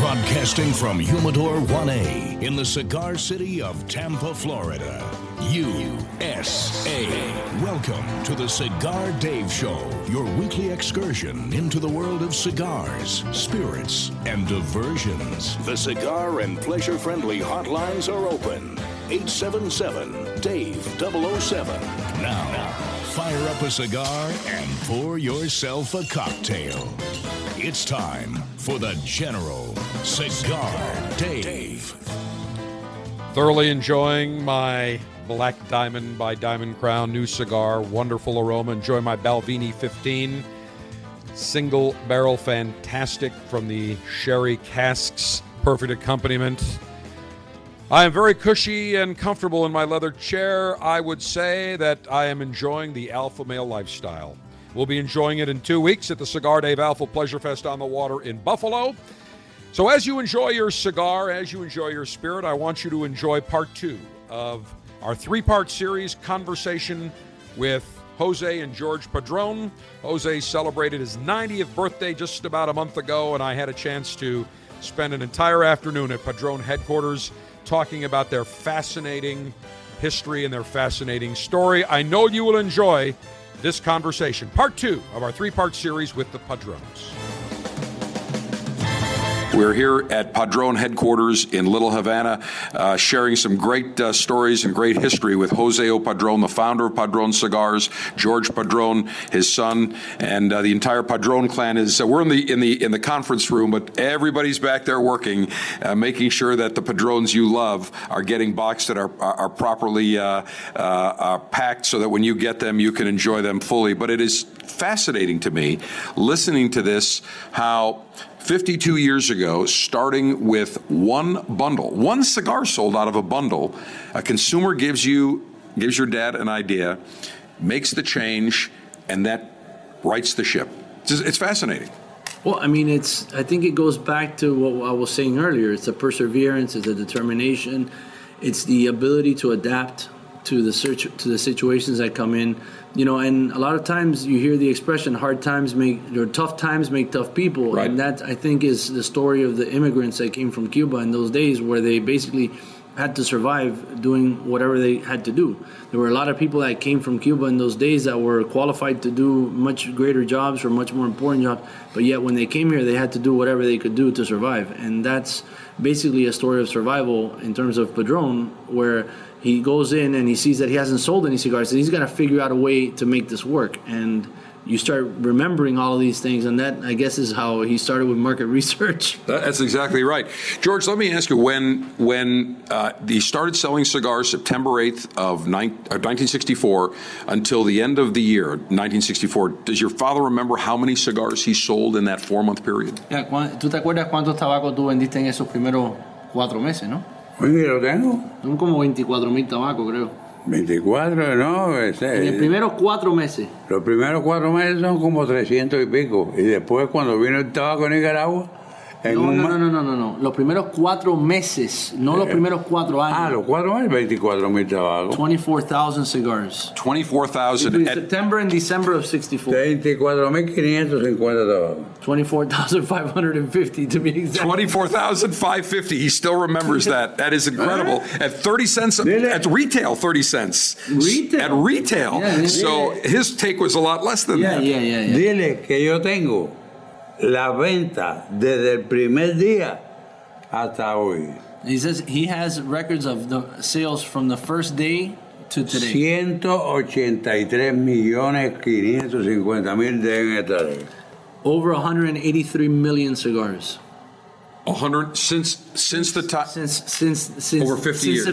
Broadcasting from Humidor 1A in the cigar city of Tampa, Florida. USA. Welcome to the Cigar Dave Show, your weekly excursion into the world of cigars, spirits, and diversions. The cigar and pleasure-friendly hotlines are open. 877-DAVE-007. Now, fire up a cigar and pour yourself a cocktail. It's time for the General Cigar Dave. Thoroughly enjoying my Black Diamond by Diamond Crown, new cigar, wonderful aroma. Enjoy my Balvenie 15. Single Barrel, fantastic from the sherry casks, perfect accompaniment. I am very cushy and comfortable in my leather chair. I would say that I am enjoying the alpha male lifestyle. We'll be enjoying it in 2 weeks at the Cigar Dave Alpha Pleasure Fest on the water in Buffalo. So as you enjoy your cigar, as you enjoy your spirit, I want you to enjoy part two of our three-part series, Conversation with Jose and George Padron. Jose celebrated his 90th birthday just about a month ago, and I had a chance to spend an entire afternoon at Padron headquarters talking about their fascinating history and their fascinating story. I know you will enjoy this conversation, part two of our three-part series with the Padrones. We're here at Padron headquarters in Little Havana, sharing some great stories and great history with Jose O. Padron, the founder of Padron Cigars, George Padron, his son, and the entire Padron clan. Is we're in the conference room, but everybody's back there working, making sure that the Padrones you love are getting boxed that are properly packed, so that when you get them, you can enjoy them fully. But it is fascinating to me, listening to this, how 52 years ago, starting with one bundle, one cigar sold out of a bundle, a consumer gives your dad an idea, makes the change, and that rights the ship. It's fascinating. Well, I mean, I think it goes back to what I was saying earlier. It's a perseverance, it's a determination, it's the ability to adapt to the situations that come in, you know. And a lot of times you hear the expression, tough times make tough people, right? And that, I think, is the story of the immigrants that came from Cuba in those days, where they basically had to survive doing whatever they had to do. There were a lot of people that came from Cuba in those days that were qualified to do much greater jobs or much more important jobs, but yet when they came here, they had to do whatever they could do to survive. And that's basically a story of survival in terms of Padron, where he goes in and he sees that he hasn't sold any cigars, and he's got to figure out a way to make this work. And you start remembering all of these things, and that, I guess, is how he started with market research. That's exactly right. George, let me ask you, when he started selling cigars September 8th of 1964 until the end of the year, 1964, does your father remember how many cigars he sold in that 4-month period? Yeah, ¿tú te acuerdas cuántos tabacos tú vendiste en esos primeros 4 meses, no? ¿Dónde lo tengo? Son como 24,000 tabacos, creo. 24, no. En los primeros 4 meses. Los primeros 4 meses son como 300 y pico. Y después, cuando vino el tabaco en Nicaragua. No. Los primeros 4 meses, no los primeros 4 años. Ah, los 4 años, 24,000 tabacos. 24,000 cigars. 24,000. Between September and December of 64. 24,550 tabacos. 24,550 to be exact. 24,550. He still remembers that. That is incredible. At 30 cents, at retail, 30 cents. Retail. At retail. Yeah, so his take was a lot less than that. Yeah. Dile que yo tengo la venta desde el primer día hasta hoy. He says he has records of the sales from the first day to today. 183,550,000 deben estar ahí. Over 183 million cigars. 100 since the time since over 50 since years.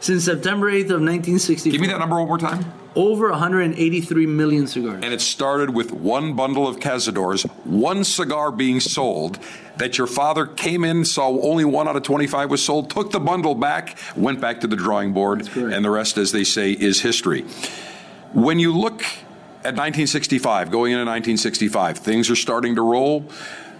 Since September 8th of 1964. Give me that number one more time. Over 183 million cigars. And it started with one bundle of Cazadores, one cigar being sold, that your father came in, saw only one out of 25 was sold, took the bundle back, went back to the drawing board, and the rest, as they say, is history. When you look at 1965, going into 1965, things are starting to roll.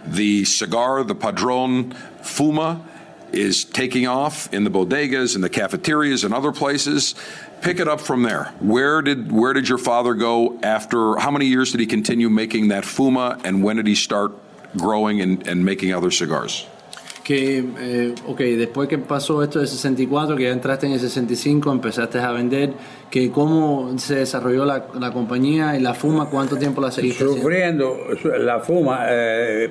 The cigar, the Padron Fuma, is taking off in the bodegas and the cafeterias and other places. Pick it up from there. Where did your father go after? How many years did he continue making that Fuma, and when did he start growing and making other cigars? Okay, después que pasó esto de 64, que ya entraste en el 65, empezaste a vender, que cómo se desarrolló la compañía y la Fuma, cuánto tiempo la seguiste sufriendo haciendo? La Fuma,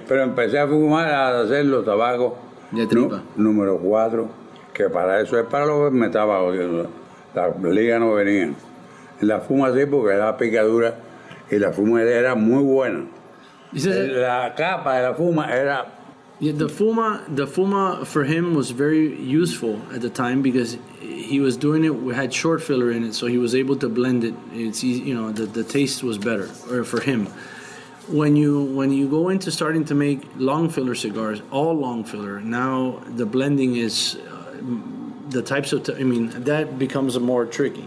pero empecé a fumar, a hacer los tabacos de tripa. Número 4, que para eso es para los metabajos, la liga no venían. La Fuma sí, porque era picadura y la Fuma era muy buena. La capa de la Fuma era... Yeah, the Fuma for him was very useful at the time, because he was doing it. We had short filler in it, so he was able to blend it. It's easy, the taste was better, or for him. When you go into starting to make long filler cigars, all long filler, now the blending is the types of that becomes more tricky.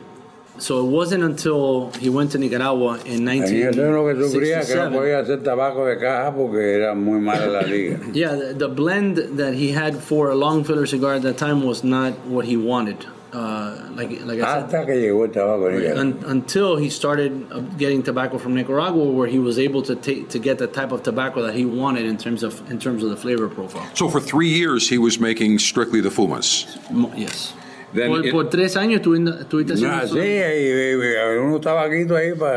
So it wasn't until he went to Nicaragua in 1967. Yeah, the blend that he had for a long filler cigar at that time was not what he wanted. Until he started getting tobacco from Nicaragua, where he was able to get the type of tobacco that he wanted in terms of the flavor profile. So for 3 years he was making strictly the fumas. Yes. For 3 años tuviste.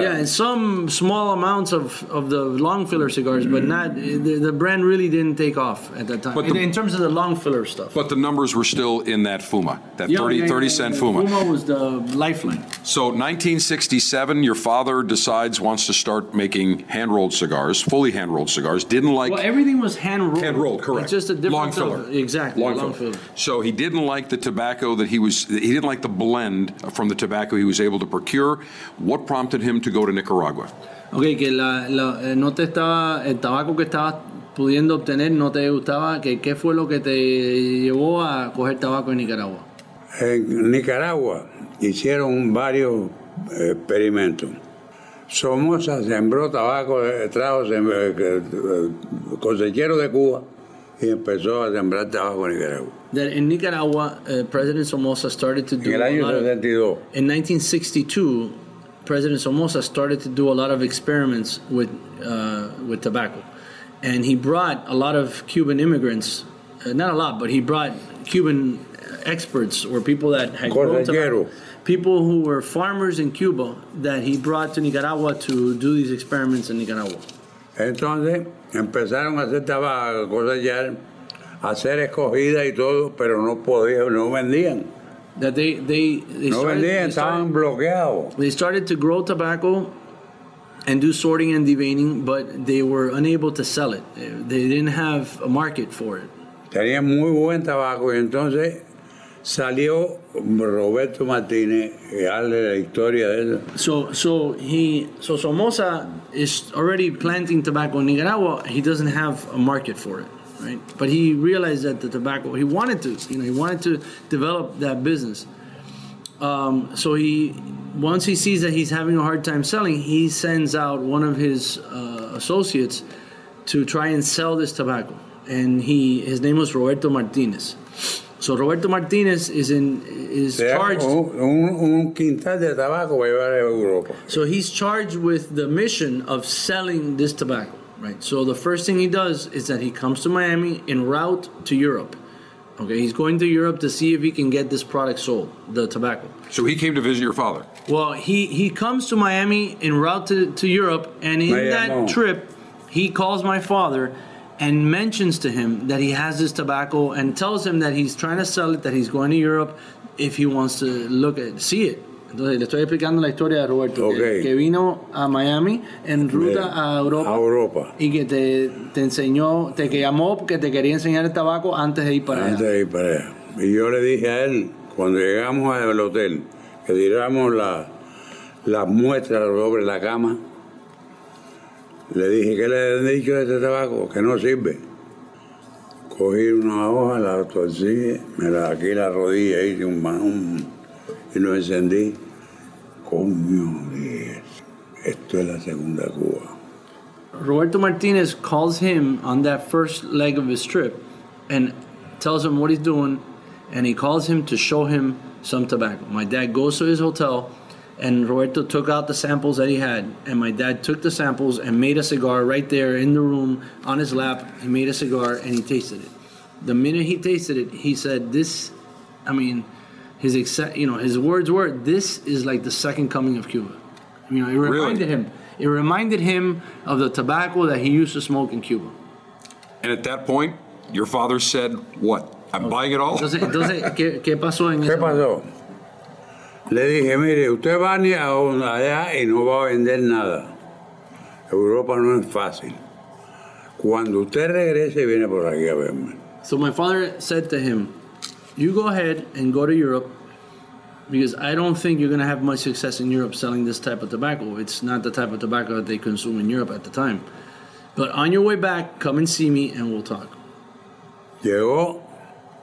Yeah, and some small amounts of the long filler cigars, but not the brand really didn't take off at that time. But in terms of the long filler stuff. But the numbers were still in that Fuma, that 30 cent Fuma. Fuma was the lifeline. So 1967, your father decides wants to start making hand-rolled cigars, fully hand-rolled cigars. Didn't like. Well, everything was hand-rolled. Hand-rolled, correct. It's just a different long filler. Exactly. Long filler. So he didn't like the tobacco that he didn't like the blend from the tobacco he was able to procure. What prompted him to go to Nicaragua? Okay, que no te estaba el tabaco que estabas pudiendo obtener no te gustaba. ¿Qué fue lo que te llevó a coger tabaco en Nicaragua? En Nicaragua hicieron varios experimentos. Somoza sembró tabaco, trajo cosecheros de Cuba y empezó a sembrar tabaco en Nicaragua. That in Nicaragua, President Somoza started to do in 1962, President Somoza started to do a lot of experiments with tobacco. And he brought a lot of Cuban immigrants, not a lot, but he brought Cuban experts or people that had grown tobacco, people who were farmers in Cuba that he brought to Nicaragua to do these experiments in Nicaragua. Entonces, empezaron a hacer tabaco, cosecharon. Hacer escogida y todo, pero no podían, no vendían. That they no started, vendían, estaban bloqueados. They started to grow tobacco and do sorting and deveining, but they were unable to sell it. They didn't have a market for it. Tenían muy buen tabaco y entonces salió Roberto Martínez y darle la historia de eso. So Somoza is already planting tobacco in Nicaragua. He doesn't have a market for it. Right? But he realized that the tobacco, he wanted to develop that business. So once he sees that he's having a hard time selling, he sends out one of his associates to try and sell this tobacco. And his name was Roberto Martinez. So Roberto Martinez is charged. Un quintal de tabaco para llevar a Europa. So he's charged with the mission of selling this tobacco. Right. So the first thing he does is that he comes to Miami en route to Europe. Okay, he's going to Europe to see if he can get this product sold, the tobacco. So he came to visit your father. Well, he comes to Miami en route to Europe, and in that trip, he calls my father and mentions to him that he has this tobacco and tells him that he's trying to sell it, that he's going to Europe if he wants to see it. Entonces, le estoy explicando la historia de Roberto, que vino a Miami en ruta a Europa y que te enseñó, que llamó porque te quería enseñar el tabaco antes de ir para allá. Y yo le dije a él, cuando llegamos al hotel, que tiramos las muestras sobre la cama, le dije, ¿qué le han dicho de este tabaco? Que no sirve. Cogí una hoja, la torcí, me la aquí la rodilla, hice un y lo encendí. Coño, esto es la segunda Cuba. Roberto Martinez calls him on that first leg of his trip and tells him what he's doing, and he calls him to show him some tobacco. My dad goes to his hotel, and Roberto took out the samples that he had, and my dad took the samples and made a cigar right there in the room on his lap. He made a cigar, and he tasted it. The minute he tasted it, he said, his words were, "This is like the second coming of Cuba." It reminded him. It reminded him of the tobacco that he used to smoke in Cuba. And at that point, your father said, "What? I'm buying it all." Entonces, ¿qué pasó en eso? ¿Qué pasó? Le dije, mire, usted va ni a allá y no va a vender nada. Europa no es fácil. Cuando usted regrese, viene por aquí a verme. So my father said to him, "You go ahead and go to Europe, because I don't think you're going to have much success in Europe selling this type of tobacco. It's not the type of tobacco that they consume in Europe at the time. But on your way back, come and see me and we'll talk. Llegó,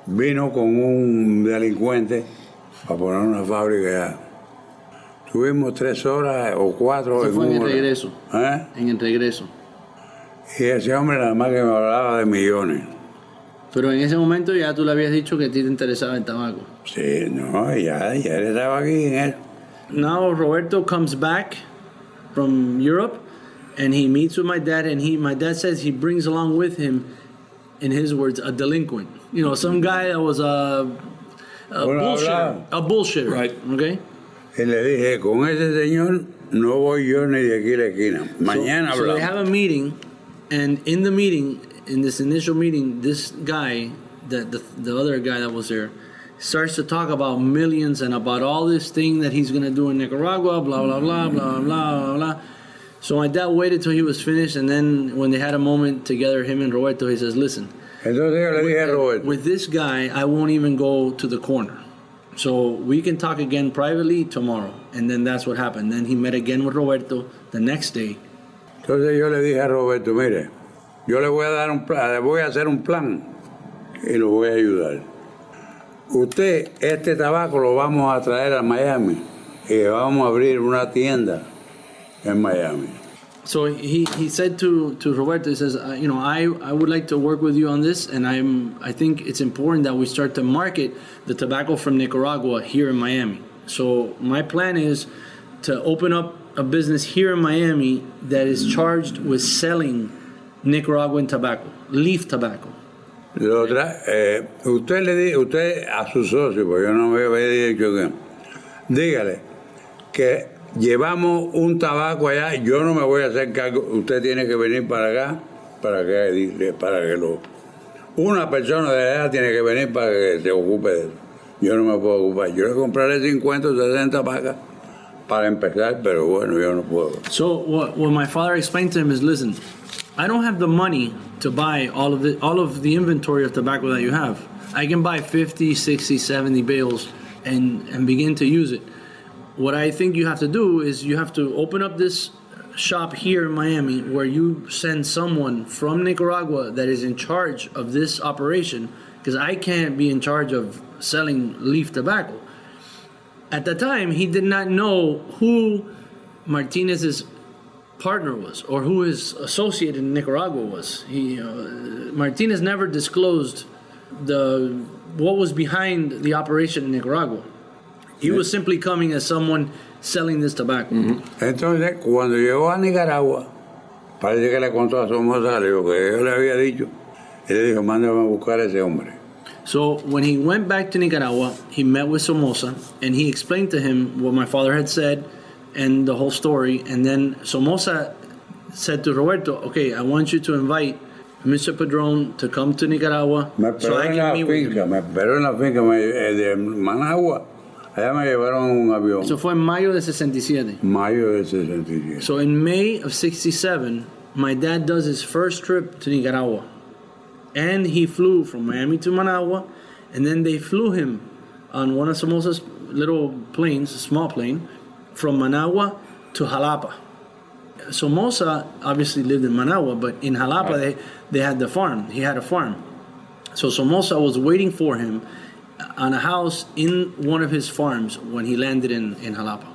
vino con un delincuente para poner una fábrica allá. Tuvimos 3 horas o 4 en el regreso. ¿Eh? En el regreso. Y ese hombre nada más que me hablaba de millones. Pero en ese momento ya tú le habías dicho que a ti te interesaba el tabaco. Sí, no, ya él estaba aquí en él. Now Roberto comes back from Europe and he meets with my dad, and my dad says he brings along with him, in his words, a delinquent. You know, some guy that was a bullshitter. Right. Okay? Y le dije, con ese señor no voy yo ni de aquí a la esquina. Mañana so they have a meeting, and in the meeting, in this initial meeting, this guy, the other guy that was there, starts to talk about millions and about all this thing that he's going to do in Nicaragua, blah, blah, blah, blah, blah, blah, blah. So my dad waited till he was finished, and then when they had a moment together, him and Roberto, he says, listen, with this guy, I won't even go to the corner. So we can talk again privately tomorrow. And then that's what happened. Then he met again with Roberto the next day. Entonces yo le dije a Roberto, mire, yo le voy a dar un plan, le voy a hacer un plan y lo voy a ayudar. Usted, este tabaco lo vamos a traer a Miami y vamos a abrir una tienda en Miami. So he said to Roberto, he says, you know, I would like to work with you on this, and I think it's important that we start to market the tobacco from Nicaragua here in Miami. So my plan is to open up a business here in Miami that is charged with selling Nicaraguan tobacco, leaf tobacco. Usted le dice, usted a su socio, porque yo no me había dicho que, dígale que llevamos un tabaco allá, yo no me voy a hacer cargo, usted tiene que venir para acá para que lo, una persona de allá tiene que venir para que se ocupe de eso. Yo no me puedo ocupar, yo le compraré 50 o 60 vacas para empezar, pero bueno, yo no puedo. So what my father explained to him is, listen, I don't have the money to buy all of the inventory of tobacco that you have. I can buy 50, 60, 70 bales and begin to use it. What I think you have to do is you have to open up this shop here in Miami where you send someone from Nicaragua that is in charge of this operation, because I can't be in charge of selling leaf tobacco. At the time, he did not know who Martinez's partner was or who his associate in Nicaragua was. Martinez never disclosed what was behind the operation in Nicaragua. He was simply coming as someone selling this tobacco. Mm-hmm. Entonces, cuando llegó a Nicaragua, parece que le contó a su esposa lo que yo le había dicho. Él le dijo, mándame a buscar a ese hombre. So when he went back to Nicaragua, he met with Somoza, and he explained to him what my father had said and the whole story. And then Somoza said to Roberto, okay, I want you to invite Mr. Padron to come to Nicaragua so I can meet with him. Me esperó en la finca de Managua. Allá me llevaron un avión. Eso fue en mayo de 67. Mayo de 67. So in May of 67, my dad does his first trip to Nicaragua. And he flew from Miami to Managua. And then they flew him on one of Somoza's little planes, a small plane, from Managua to Jalapa. Somoza obviously lived in Managua, but in Jalapa they had the farm. He had a farm. So Somoza was waiting for him on a house in one of his farms when he landed in Jalapa.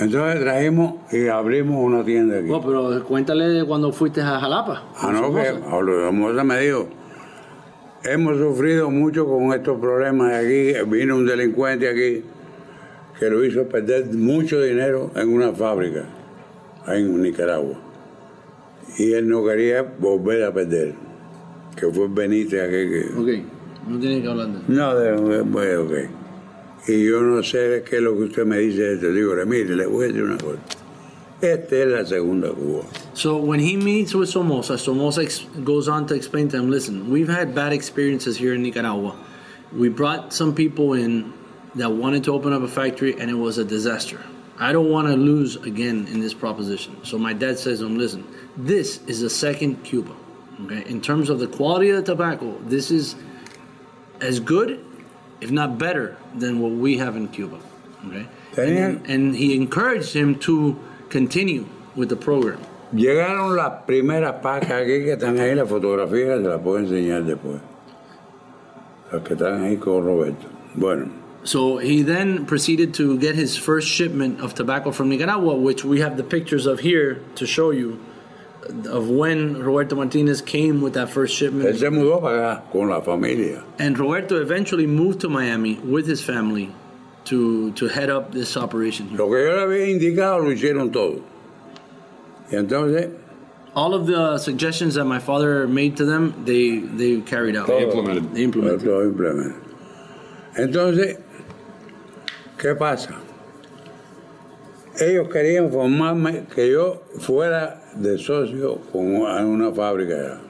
Entonces trajimos y abrimos una tienda aquí. No, pero cuéntale de cuando fuiste a Jalapa. Ah, no, que Somoza me dijo, hemos sufrido mucho con estos problemas aquí, vino un delincuente aquí, que lo hizo perder mucho dinero en una fábrica en Nicaragua. Y él no quería volver a perder. Que fue Benítez aquel que... Okay. No tiene que hablar de eso. No, bueno, ok. Y yo no sé qué es lo que usted me dice. Te digo, mire, le voy a decir una cosa. Esta es la segunda Cuba. So when he meets with Somoza, goes on to explain to him, listen, we've had bad experiences here in Nicaragua. We brought some people in that wanted to open up a factory, and it was a disaster. I don't want to lose again in this proposition. So my dad says to him, listen, this is the second Cuba. Okay? In terms of the quality of the tobacco, this is as good, if not better, than what we have in Cuba. Okay? And he encouraged him to continue with the program. Llegaron las primeras pacas aquí que están ahí, las fotografías se las puedo enseñar después. Las que están ahí con Roberto. Bueno. So he then proceeded to get his first shipment of tobacco from Nicaragua, which we have the pictures of here to show you, of when Roberto Martinez came with that first shipment. Él se mudó para acá con la familia. And Roberto eventually moved to Miami with his family to head up this operation here. Lo que yo le había indicado lo hicieron todo. Y entonces, all of the suggestions that my father made to them, they carried out. They implemented. Todo implemented. Entonces, ¿qué pasa? Ellos querían formarme que yo fuera de socio con una fábrica.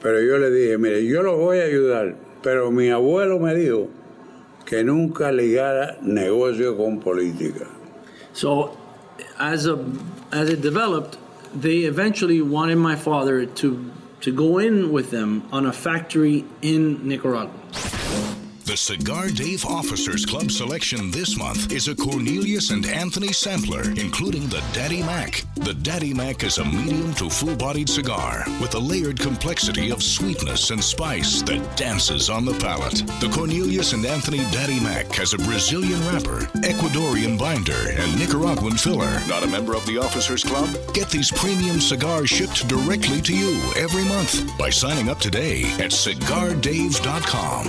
Pero yo le dije, mire, yo los voy a ayudar, pero mi abuelo me dijo que nunca ligara negocio con política. So, as it developed, they eventually wanted my father to go in with them on a factory in Nicaragua. The Cigar Dave Officers Club selection this month is a Cornelius and Anthony sampler, including the Daddy Mac. The Daddy Mac is a medium to full-bodied cigar with a layered complexity of sweetness and spice that dances on the palate. The Cornelius and Anthony Daddy Mac has a Brazilian wrapper, Ecuadorian binder, and Nicaraguan filler. Not a member of the Officers Club? Get these premium cigars shipped directly to you every month by signing up today at CigarDave.com.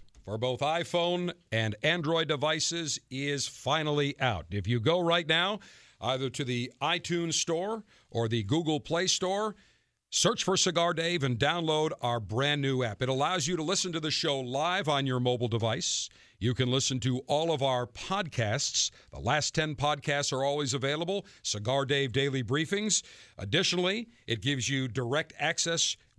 for both iPhone and Android devices is finally out. If you go right now, either to the iTunes Store or the Google Play Store, search for Cigar Dave and download our brand new app. It allows you to listen to the show live on your mobile device. You can listen to all of our podcasts. The last 10 podcasts are always available. Cigar Dave Daily Briefings. Additionally, it gives you direct access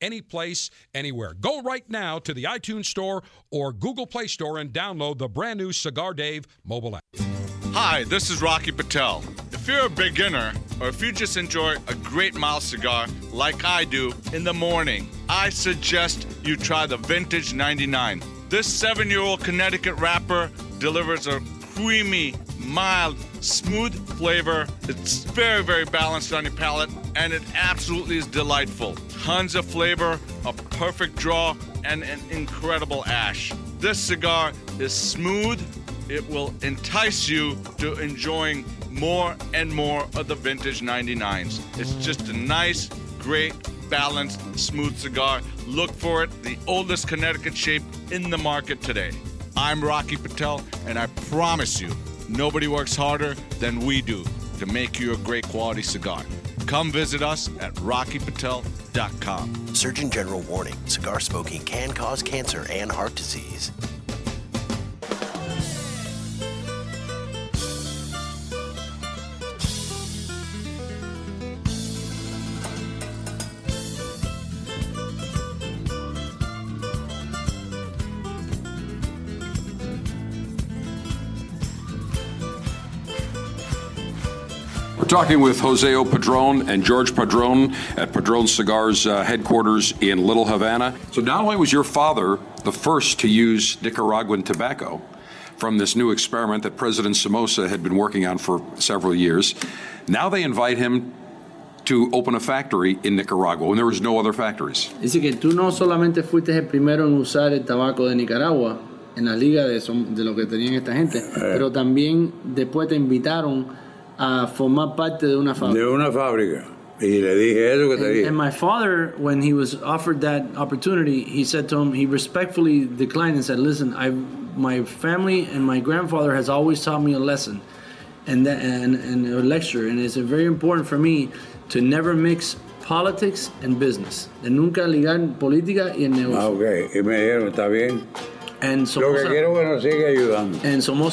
any place, anywhere. Go right now to the iTunes Store or Google Play Store and download the brand new Cigar Dave mobile app. Hi, this is Rocky Patel. If you're a beginner or if you just enjoy a great mild cigar like I do in the morning, I suggest you try the Vintage 99. This 7-year-old Connecticut wrapper delivers a creamy, mild, smooth flavor. It's very, very balanced on your palate, and it absolutely is delightful. Tons of flavor, a perfect draw, and an incredible ash. This cigar is smooth. It will entice you to enjoying more and more of the Vintage 99s. It's just a nice, great, balanced, smooth cigar. Look for it, the oldest Connecticut shape in the market today. I'm Rocky Patel, and I promise you, nobody works harder than we do to make you a great quality cigar. Come visit us at RockyPatel.com. Surgeon General warning, cigar smoking can cause cancer and heart disease. talking with Joseo Padron and George Padron at Padron Cigars headquarters in Little Havana. So not only was your father the first to use Nicaraguan tobacco from this new experiment that President Somoza had been working on for several years, now they invite him to open a factory in Nicaragua when there was no other factories. Dice que tú no solamente fuiste el primero en usar el tabaco de Nicaragua en la liga de lo que tenían esta gente, pero también después te invitaron a formar parte de una fábrica. De una fábrica. Y le dije eso que te dije. And my father, when he was offered that opportunity, he said to him, he respectfully declined and said, listen, my family and my grandfather has always taught me a lesson and a lecture, and it's very important for me to never mix politics and business. De nunca ligar política y el negocio. Ah, okay. Y me dijeron, está bien. And Somoza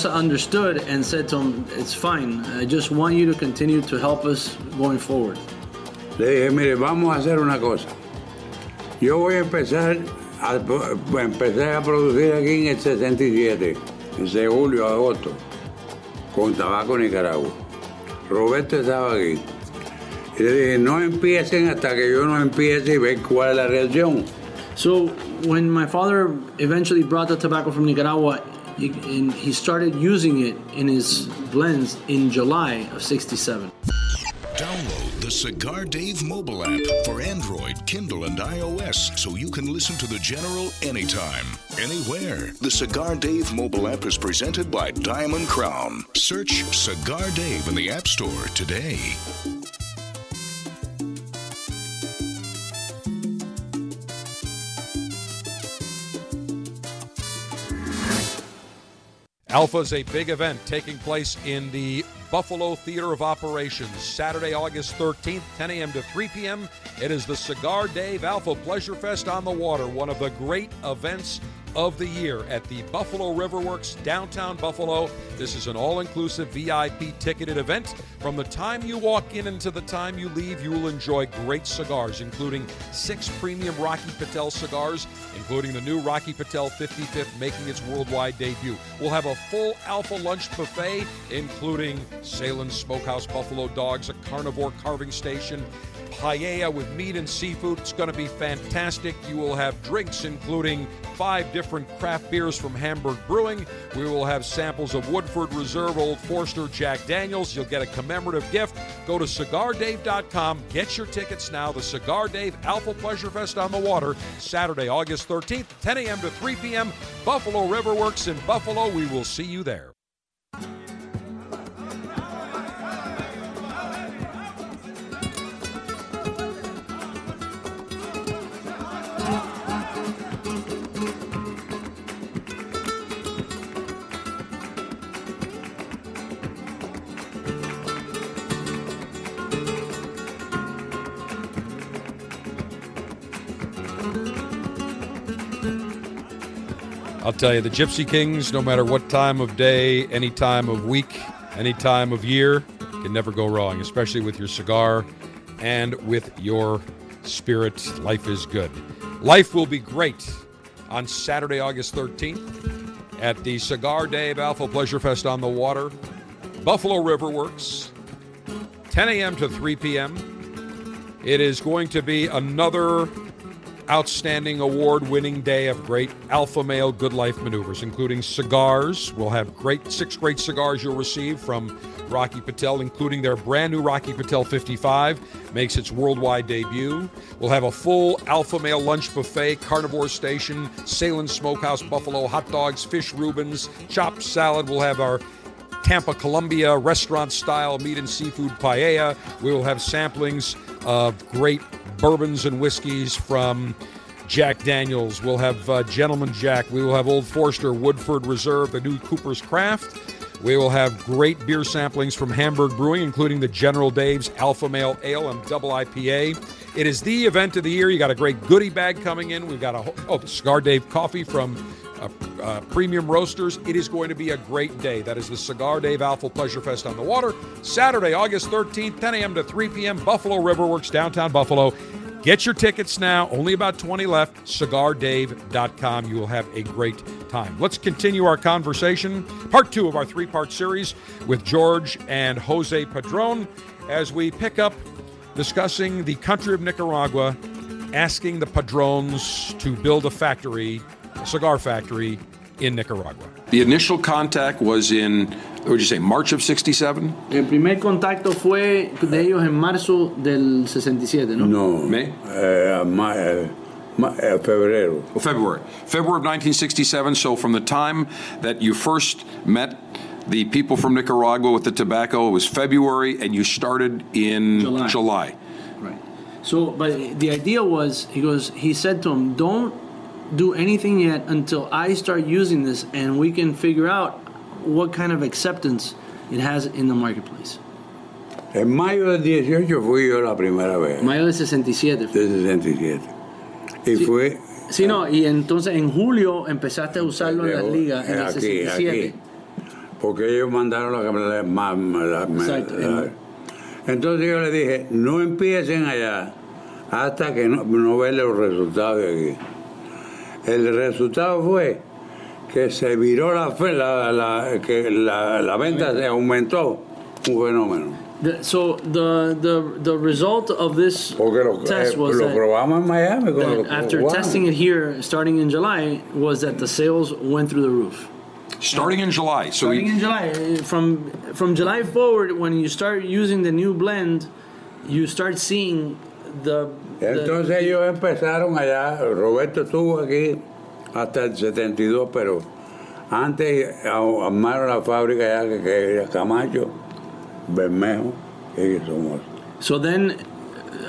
understood and said to him, it's fine, I just want you to continue to help us going forward. Le dije, mire, vamos a hacer una cosa. Yo voy a empezar a producir aquí en el 67, en julio, agosto, con tabaco Nicaragua. Roberto estaba aquí. Y le dije, no empiecen hasta que yo no empiece y ver cuál es la reacción. So when my father eventually brought the tobacco from Nicaragua, he started using it in his blends in July of 67. Download the Cigar Dave mobile app for Android, Kindle, and iOS so you can listen to The General anytime, anywhere. The Cigar Dave mobile app is presented by Diamond Crown. Search Cigar Dave in the App Store today. Alpha is a big event taking place in the Buffalo Theater of Operations, Saturday, August 13th, 10 a.m. to 3 p.m. It is the Cigar Dave Alpha Pleasure Fest on the Water, one of the great events of the year at the Buffalo Riverworks, downtown Buffalo. This is an all-inclusive VIP ticketed event. From the time you walk in until the time you leave, you will enjoy great cigars, including 6 premium Rocky Patel cigars, including the new Rocky Patel 55th making its worldwide debut. We'll have a full Alpha lunch buffet, including Salem Smokehouse Buffalo Dogs, a carnivore carving station, paella with meat and seafood. It's going to be fantastic. You will have drinks including 5 different craft beers from Hamburg Brewing. We will have samples of Woodford Reserve, Old Forester, Jack Daniels. You'll get a commemorative gift. Go to CigarDave.com. Get your tickets now. The Cigar Dave Alpha Pleasure Fest on the Water, Saturday, August 13th, 10 a.m. to 3 p.m. Buffalo Riverworks in Buffalo. We will see you there. I'll tell you, the Gypsy Kings, no matter what time of day, any time of week, any time of year, can never go wrong, especially with your cigar and with your spirit. Life is good. Life will be great on Saturday, August 13th at the Cigar Dave Alpha Pleasure Fest on the Water, Buffalo Riverworks, 10 a.m. to 3 p.m. It is going to be another outstanding award-winning day of great alpha male good life maneuvers, including cigars. We'll have six great cigars you'll receive from Rocky Patel, including their brand new Rocky Patel 55, makes its worldwide debut. We'll have a full alpha male lunch buffet, carnivore station, Salem Smokehouse, Buffalo, hot dogs, fish Rubens, chopped salad. We'll have our Tampa, Colombia restaurant-style meat and seafood paella. We will have samplings of great bourbons and whiskeys from Jack Daniels. We'll have Gentleman Jack. We will have Old Forester, Woodford Reserve, the new Cooper's Craft. We will have great beer samplings from Hamburg Brewing, including the General Dave's Alpha Male Ale and Double IPA. It is the event of the year. You got a great goodie bag coming in. We've got the Cigar Dave coffee from Premium Roasters. It is going to be a great day. That is the Cigar Dave Alpha Pleasure Fest on the Water, Saturday, August 13th, 10 a.m. to 3 p.m., Buffalo Riverworks, downtown Buffalo. Get your tickets now. Only about 20 left. CigarDave.com. You will have a great time. Let's continue our conversation, part 2 of our 3-part series with George and Jose Padron as we pick up discussing the country of Nicaragua, asking the padrones to build a factory, a cigar factory in Nicaragua. The initial contact was in, what would you say, March of 67? El primer contacto fue de ellos en marzo del 67, ¿no? No. May? Febrero. Oh, February. February of 1967, so from the time that you first met the people from Nicaragua with the tobacco, it was February, and you started in July. Right. So, but the idea was, he said to him, don't do anything yet until I start using this and we can figure out what kind of acceptance it has in the marketplace. En mayo del 18 fui yo la primera vez. Mayo del 67. Y sí, fue... Sí, no, y entonces en julio empezaste a usarlo en las ligas en el 67. Aquí. Porque ellos mandaron la. Entonces yo le dije, no empiecen allá hasta que no vean los resultados de aquí. El resultado fue que se viró la venta, se aumentó, un fenómeno. So the result of this test was that after testing it here, starting in July, was that the sales went through the roof. Starting in July. From July forward, when you start using the new blend, you start seeing the... Entonces ellos empezaron allá, Roberto estuvo aquí hasta el 72, pero antes armaron la fábrica allá que era Camacho, Bermejo, y somos. So then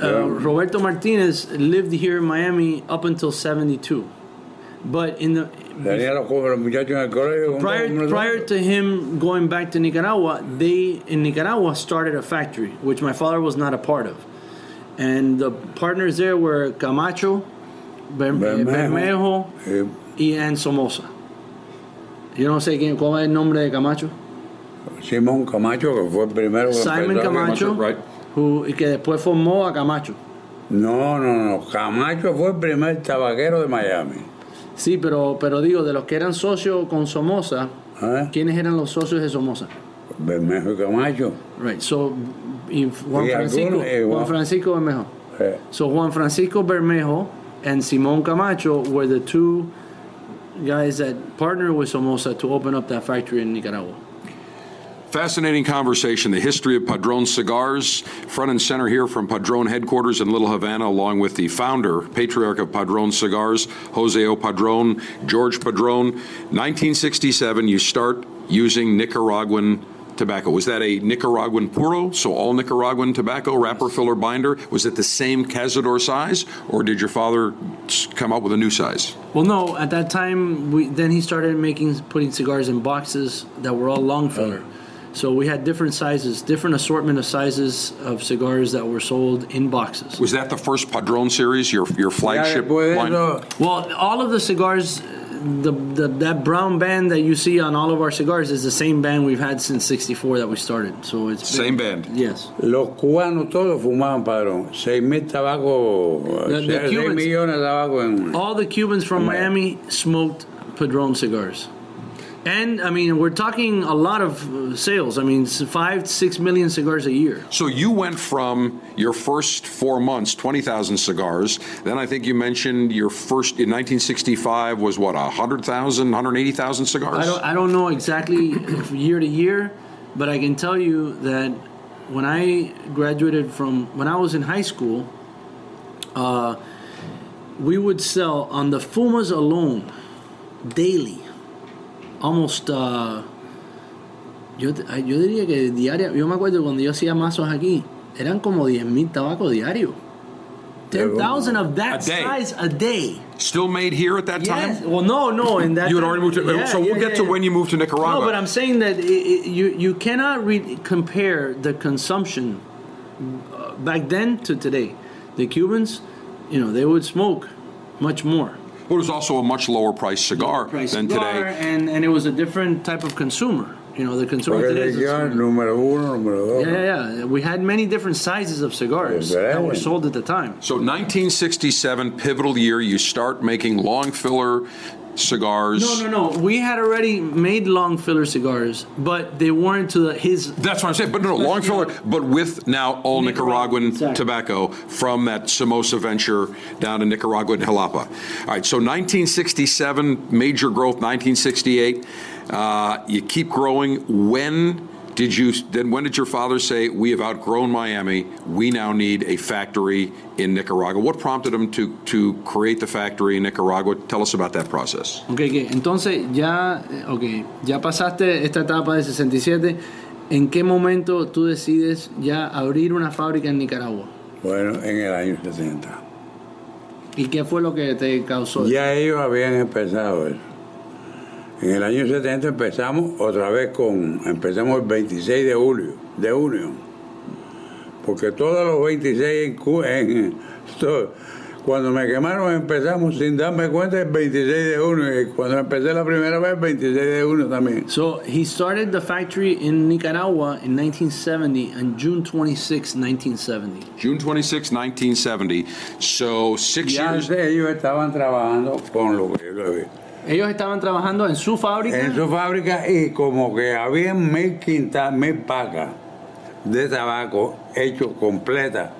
Roberto Martinez lived here in Miami up until 72. But in the... Prior to him going back to Nicaragua, they in Nicaragua started a factory, which my father was not a part of. And the partners there were Camacho, Bermejo, and Somoza. Yo no sé quién, ¿cuál es el nombre de Camacho? Simón Camacho, que fue el primero. Simon Camacho, right. Que después formó a Camacho. No. Camacho fue el primer tabaquero de Miami. Sí, pero digo, de los que eran socios con Somoza, ¿quiénes eran los socios de Somoza? Bermejo y Camacho. Right, so... Juan Francisco Bermejo. Yeah. So Juan Francisco Bermejo and Simon Camacho were the two guys that partnered with Somoza to open up that factory in Nicaragua. Fascinating conversation, the history of Padron Cigars, front and center here from Padron headquarters in Little Havana, along with the founder, patriarch of Padron Cigars, Jose O. Padron, George Padron. 1967, you start using Nicaraguan tobacco. Was that a Nicaraguan puro, so all Nicaraguan tobacco, wrapper, filler, binder? Was it the same Cazador size, or did your father come up with a new size? Well, no. At that time, he started putting cigars in boxes that were all long filler. So we had different sizes, different assortment of sizes of cigars that were sold in boxes. Was that the first Padron series, your flagship line? Well, all of the cigars... That brown band that you see on all of our cigars is the same band we've had since 64 that we started. So it's same band. Yes. Los cubanos todos fumaban Padron. 6,000 tabaco. The Cubans, 6,000,000 tabaco en. All the Cubans from Miami smoked Padron cigars, and I mean we're talking a lot of sales. I mean 5 to 6 million cigars a year. So you went from your first 4 months, 20,000 cigars. Then I think you mentioned your first in 1965 was what, 100,000, 180,000 cigars? I don't know exactly year to year, but I can tell you that when I graduated when I was in high school, we would sell on the Fumas alone daily. Almost, yo diría que diaria, yo me acuerdo cuando yo hacía mazos aquí, eran como 10,000 tabacos diario. 10,000 of that size a day. Still made here at that time? Yes. Well, no, in that you had already moved to, yeah, so we'll get to when you moved to Nicaragua. No, but I'm saying that you cannot compare the consumption back then to today. The Cubans, they would smoke much more. It was also a much lower priced cigar than today. And it was a different type of consumer. The consumer today is... Yeah. We had many different sizes of cigars that were sold at the time. So 1967, pivotal year, you start making long filler cigars. No. We had already made long filler cigars, but they weren't to his. That's what I'm saying. But no, long filler, but with now all Nicaraguan tobacco from that Somoza venture down to Nicaragua and Jalapa. All right, so 1967, major growth, 1968. You keep growing. When did your father say, we have outgrown Miami, we now need a factory in Nicaragua? What prompted him to create the factory in Nicaragua? Tell us about that process. Okay. Entonces, ya pasaste esta etapa de 67. ¿En qué momento tú decides ya abrir una fábrica en Nicaragua? Bueno, en el año 60. ¿Y qué fue lo que te causó? Ya ellos habían empezado eso. En el año 70 empezamos otra vez empezamos el 26 de julio, de junio, porque todos los 26 cuando me quemaron empezamos sin darme cuenta el 26 de junio, y cuando empecé la primera vez el 26 de junio también. So he started the factory in Nicaragua in 1970 on June 26, 1970. June 26, 1970. So 6 years. Ellos estaban trabajando con lo que yo había. Ellos estaban trabajando en su fábrica. En su fábrica, y como que habían 1,000 pacas de tabaco hecho completa.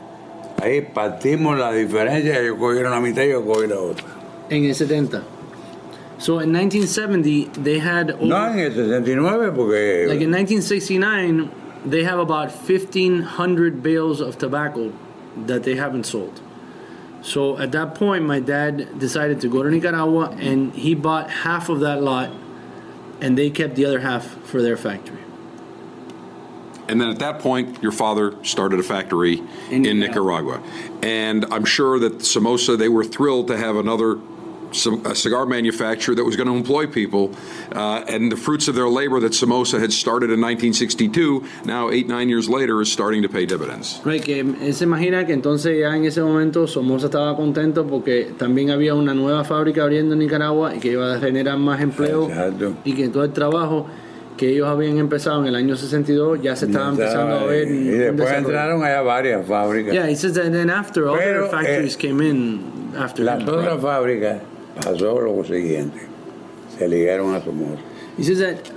Ahí partimos la diferencia, ellos cogieron la mitad y yo cogí la otra. En el 70. So in 1970 they had over, no, en el 69 porque like in 1969 they have about 1,500 bales of tobacco that they haven't sold. So at that point, my dad decided to go to Nicaragua, and he bought half of that lot, and they kept the other half for their factory. And then at that point, your father started a factory in Nicaragua. And I'm sure that Somoza, they were thrilled to have a cigar manufacturer that was going to employ people, and the fruits of their labor that Somoza had started in 1962, now 8-9 years later, is starting to pay dividends. Right, que se imagina que entonces ya en ese momento Somoza estaba contento porque también había una nueva fábrica abriendo en Nicaragua y que iba a generar más empleo. Exacto. Y que todo el trabajo que ellos habían empezado en el año 62 ya se estaba empezando a ver. Y después entraron allá varias fábricas. Yeah, he says that then after all their factories came in after that. Las otras fábricas. Pasó lo siguiente. Se ligaron a Somoza. He says that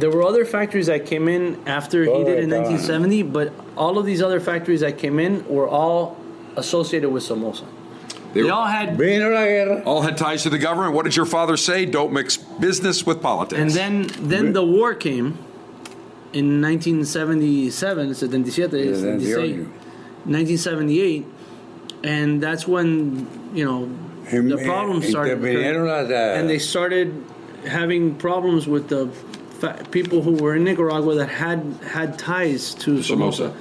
there were other factories that came in after he did in 1970, but all of these other factories that came in were all associated with Somoza. They all had ties to the government. What did your father say? Don't mix business with politics. And then the war came in 1978, and that's when, the problem started, and they started having problems with the people who were in Nicaragua that had ties to Somoza.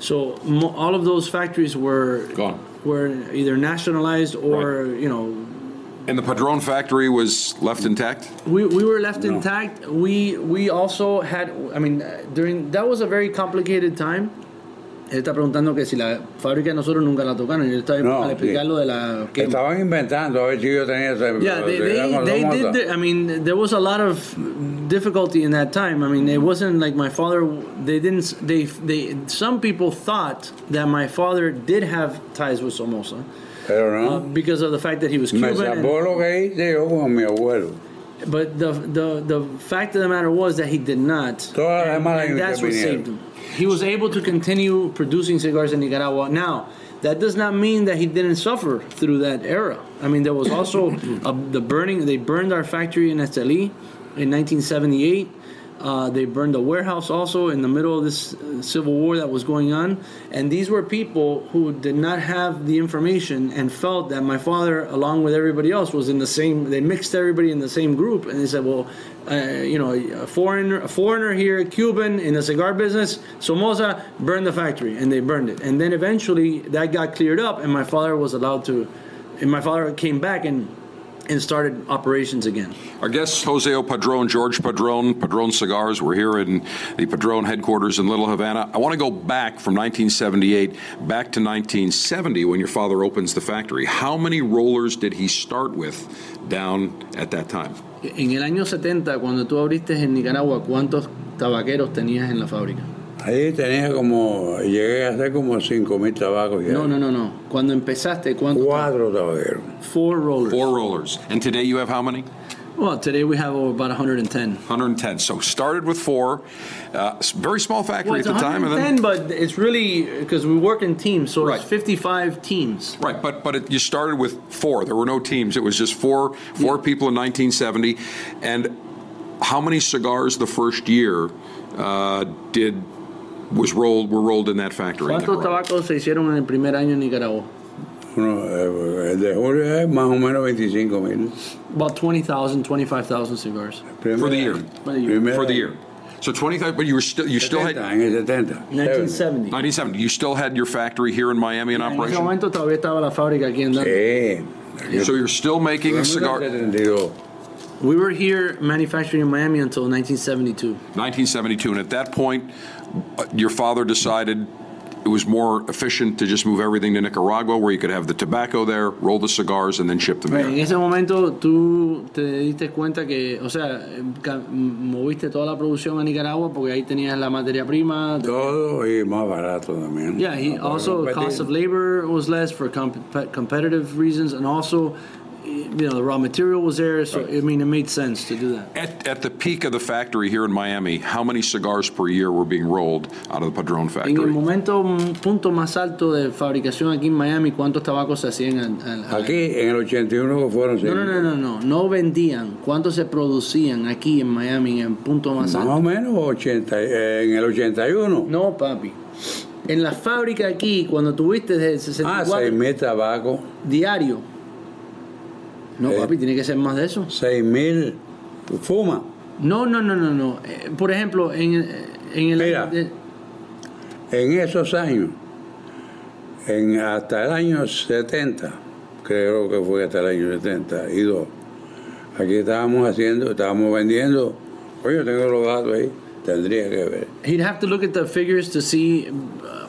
So all of those factories were gone, were either nationalized or right. And the Padron factory was left intact. We were left intact. We also had. I mean, during that was a very complicated time. Él está preguntando que si la fábrica de nosotros nunca la tocaron. Yo estaba al explicar lo de la quema. Estaban inventando a ver si yo tenía ese. Yeah, they did. There was a lot of difficulty in that time. It wasn't like my father. They didn't. They. Some people thought that my father did have ties with Somoza. Pero no. Because of the fact that he was Cuban. Me salvó lo que hice yo con mi abuelo. But the fact of the matter was that he did not. And that's what saved him. He was able to continue producing cigars in Nicaragua. Now, that does not mean that he didn't suffer through that era. There was also the burning. They burned our factory in Estelí in 1978. They burned the warehouse also in the middle of this civil war that was going on. And these were people who did not have the information and felt that my father, along with everybody else, was in the same. They mixed everybody in the same group, and they said, "Well, a foreigner here, Cuban in the cigar business, Somoza, burned the factory," and they burned it. And then eventually that got cleared up, and my father was allowed to. And my father came back and started operations again. Our guests, Jose O. Padron, George Padron, Padron Cigars. We're here in the Padron headquarters in Little Havana. I want to go back from 1978 back to 1970 when your father opens the factory. How many rollers did he start with down at that time? En el año 70, cuando tú abriste en Nicaragua, ¿cuántos tabaqueros tenías en la fábrica? Ahí tenía llegué a hacer 5,000 tabacos. Ya. No. Cuando empezaste, ¿cuántos? 4 tabaqueros. 4 rollers. And today you have how many? Well, today we have over about 110. 110. So started with four. Very small factory at the time. 110, but it's really because we work in teams, so it's 55 teams. Right, but you started with four. There were no teams. It was just four people in 1970. And how many cigars the first year were rolled in that factory? ¿Cuántos tabacos se hicieron en el primer año en Nicaragua? About 20,000, 25,000 cigars for the year. So 20,000, but you still had 1970. 1970. You still had your factory here in Miami in operation. So you're still making cigars. We were here manufacturing in Miami until 1972. 1972, and at that point, your father decided it was more efficient to just move everything to Nicaragua, where you could have the tobacco there, roll the cigars, and then ship them here. En ese momento, tú te diste cuenta que, o sea, moviste toda la producción a Nicaragua porque ahí tenías la materia prima. Todo y más barato también. Yeah, also cost of labor was less for competitive reasons, and also, you know, the raw material was there, so I mean, it made sense to do that. At the peak of the factory here in Miami, how many cigars per year were being rolled out of the Padron factory? En el momento punto más alto de fabricación aquí en Miami, ¿cuántos tabacos se hacían? Aquí en el 81 fueron. No vendían. ¿Cuántos se producían aquí en Miami en punto más alto? Más o menos 80 en el 81. No, papi. En la fábrica aquí cuando tuviste desde 64. 6,000 tabacos diario. No, papi, tiene que ser más de eso. 6,000 fuma. No. Por ejemplo, en esos años, hasta el año 70, creo que fue hasta el año 72, aquí estábamos vendiendo, oye, tengo los datos ahí, tendría que ver. He'd have to look at the figures to see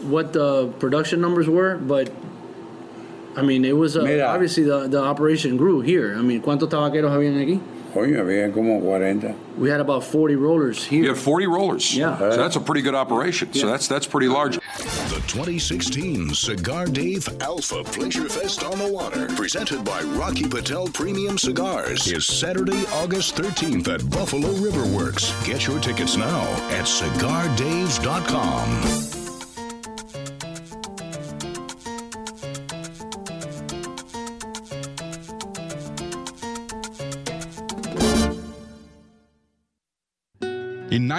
what the production numbers were, but I mean, it was obviously the operation grew here. I mean, ¿cuántos tabaqueros habían aquí? Coño, habían como 40. We had about 40 rollers here. You had 40 rollers. Yeah. So that's a pretty good operation. Yeah. So that's pretty large. The 2016 Cigar Dave Alpha Pleasure Fest on the Water, presented by Rocky Patel Premium Cigars, is Saturday, August 13th at Buffalo River Works. Get your tickets now at cigardaves.com. In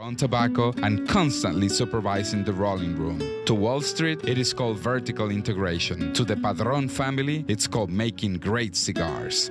on tobacco, and constantly supervising the rolling room. To Wall Street, it is called vertical integration. To the Padrón family, it's called making great cigars.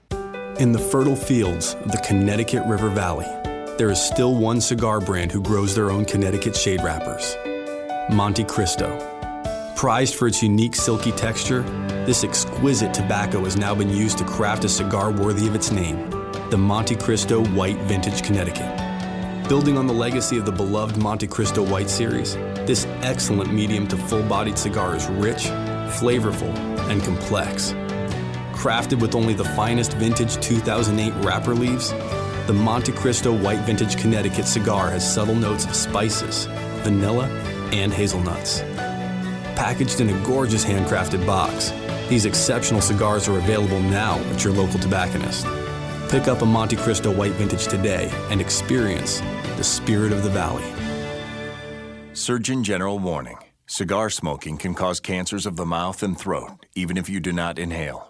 In the fertile fields of the Connecticut River Valley, there is still one cigar brand who grows their own Connecticut shade wrappers, Monte Cristo. Prized for its unique silky texture, this exquisite tobacco has now been used to craft a cigar worthy of its name, the Monte Cristo White Vintage Connecticut. Building on the legacy of the beloved Monte Cristo White series, this excellent medium to full-bodied cigar is rich, flavorful, and complex. Crafted with only the finest vintage 2008 wrapper leaves, the Monte Cristo White Vintage Connecticut cigar has subtle notes of spices, vanilla, and hazelnuts. Packaged in a gorgeous handcrafted box, these exceptional cigars are available now at your local tobacconist. Pick up a Monte Cristo White Vintage today and experience the spirit of the valley. Surgeon General warning. Cigar smoking can cause cancers of the mouth and throat, even if you do not inhale.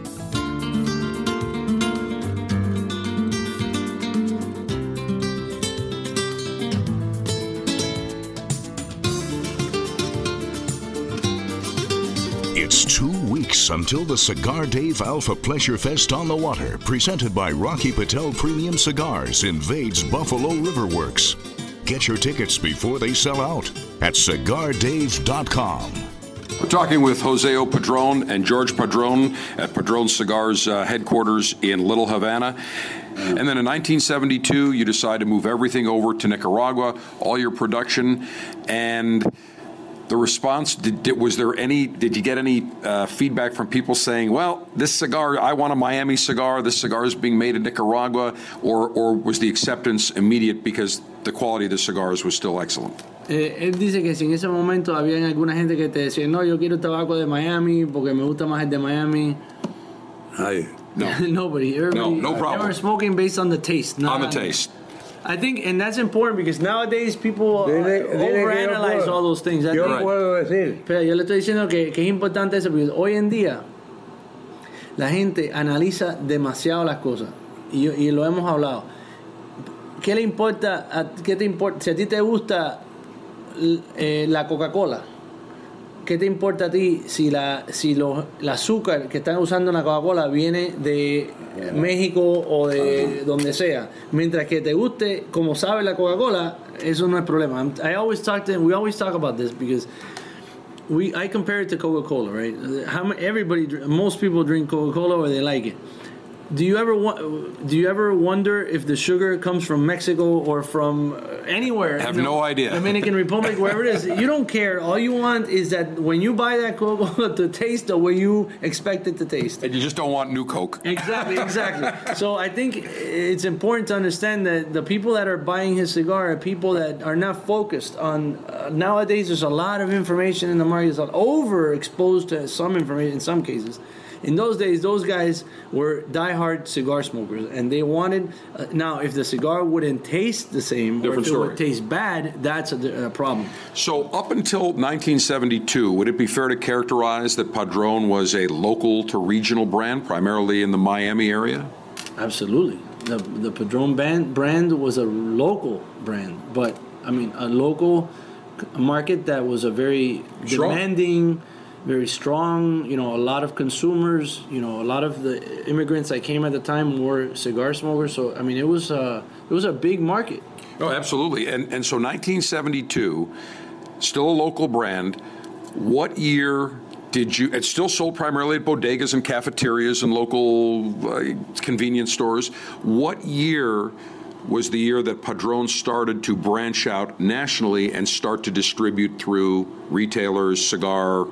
It's 2 weeks until the Cigar Dave Alpha Pleasure Fest on the water, presented by Rocky Patel Premium Cigars, invades Buffalo Riverworks. Get your tickets before they sell out at CigarDave.com. We're talking with Joseo Padron and George Padron at Padron Cigars headquarters in Little Havana. And then in 1972, you decide to move everything over to Nicaragua, all your production, and... the response, did you get any feedback from people saying, well, this cigar, I want a Miami cigar, this cigar is being made in Nicaragua, or was the acceptance immediate because the quality of the cigars was still excellent? Él dice que si en ese momento había alguna gente que te decía, no, yo quiero tabaco de Miami porque me gusta más el de Miami. Ay, no. Nobody. No problem. They were smoking based on the taste. On the taste. I think, and that's important because nowadays people overanalyze all those things. I think, puedo decir. Pero yo le estoy diciendo que es importante eso porque hoy en día la gente analiza demasiado las cosas y lo hemos hablado. ¿Qué le importa? ¿Qué te importa? Si a ti te gusta la Coca-Cola, ¿qué te importa a ti si el azúcar que están usando en la Coca-Cola viene de México o de donde sea? Mientras que te guste, como sabe la Coca-Cola, eso no es problema. We always talk about this because I compare it to Coca-Cola, right? Most people drink Coca-Cola or they like it. Do you ever wonder if the sugar comes from Mexico or from anywhere? I have no idea. Dominican Republic, wherever it is. You don't care. All you want is that when you buy that Coca-Cola to taste the way you expect it to taste. And you just don't want new Coke. Exactly. So I think it's important to understand that the people that are buying his cigar are people that are not focused on... nowadays, there's a lot of information in the market. It's overexposed to some information in some cases. In those days, those guys were diehard cigar smokers, and they wanted... now, if the cigar wouldn't taste the same, different or if story. It would taste bad, that's a problem. So up until 1972, would it be fair to characterize that Padron was a local to regional brand, primarily in the Miami area? Absolutely. The Padron brand was a local brand, but, I mean, a local market that was a very demanding... very strong, a lot of consumers, a lot of the immigrants that came at the time were cigar smokers. So, I mean, it was a big market. Oh, absolutely. And so 1972, still a local brand. What year did you... it's still sold primarily at bodegas and cafeterias and local convenience stores. What year was the year that Padron started to branch out nationally and start to distribute through retailers, cigar,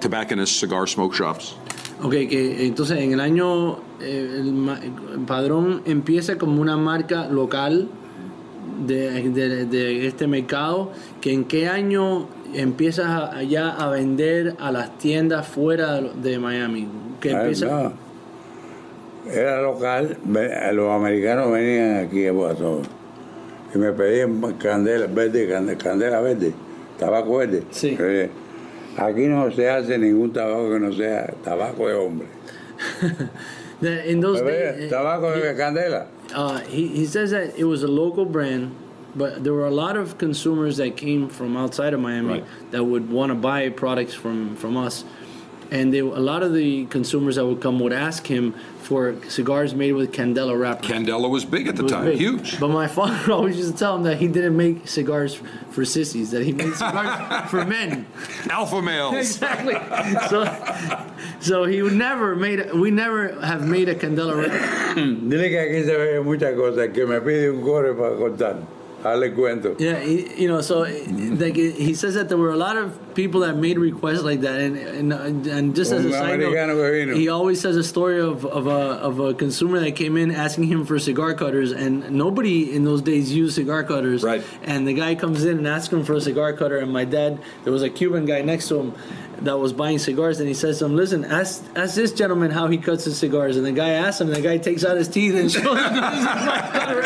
tobacconists, cigar smoke shops? Okay, que entonces en el año Padron empieza como una marca local de este mercado, que en qué año empiezas ya a vender a las tiendas fuera de Miami, que empieza... Era local, los americanos venían aquí a Boston y me pedían candela verde, tabaco verde. Sí. Aquí no se hace ningún tabaco que no sea tabaco de hombre. In those days, tabaco de candela. He says that it was a local brand, but there were a lot of consumers that came from outside of Miami, right, that would want to buy products from us. And a lot of the consumers that would come would ask him for cigars made with Candela wrappers. Candela was big at the time, huge. But my father always used to tell him that he didn't make cigars for sissies, that he made cigars for men. Alpha males. Exactly. So we never have made a Candela wrapper. Dile que aquí se ve muchas cosas que me pide un corre para contar. Ale cuento. Yeah, he, you know, so like he says that there were a lot of people that made requests like that, and just as a side note, he always says a story of a consumer that came in asking him for cigar cutters, and nobody in those days used cigar cutters. Right. And the guy comes in and asks him for a cigar cutter, and my dad, there was a Cuban guy next to him that was buying cigars, and he says to him, listen, ask this gentleman how he cuts his cigars. And the guy asks him, and the guy takes out his teeth and shows him his cutter.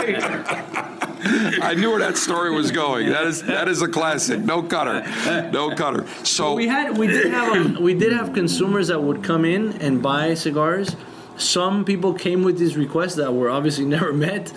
I knew where that story was going. That is a classic. No cutter. So we did have consumers that would come in and buy cigars. Some people came with these requests that were obviously never met,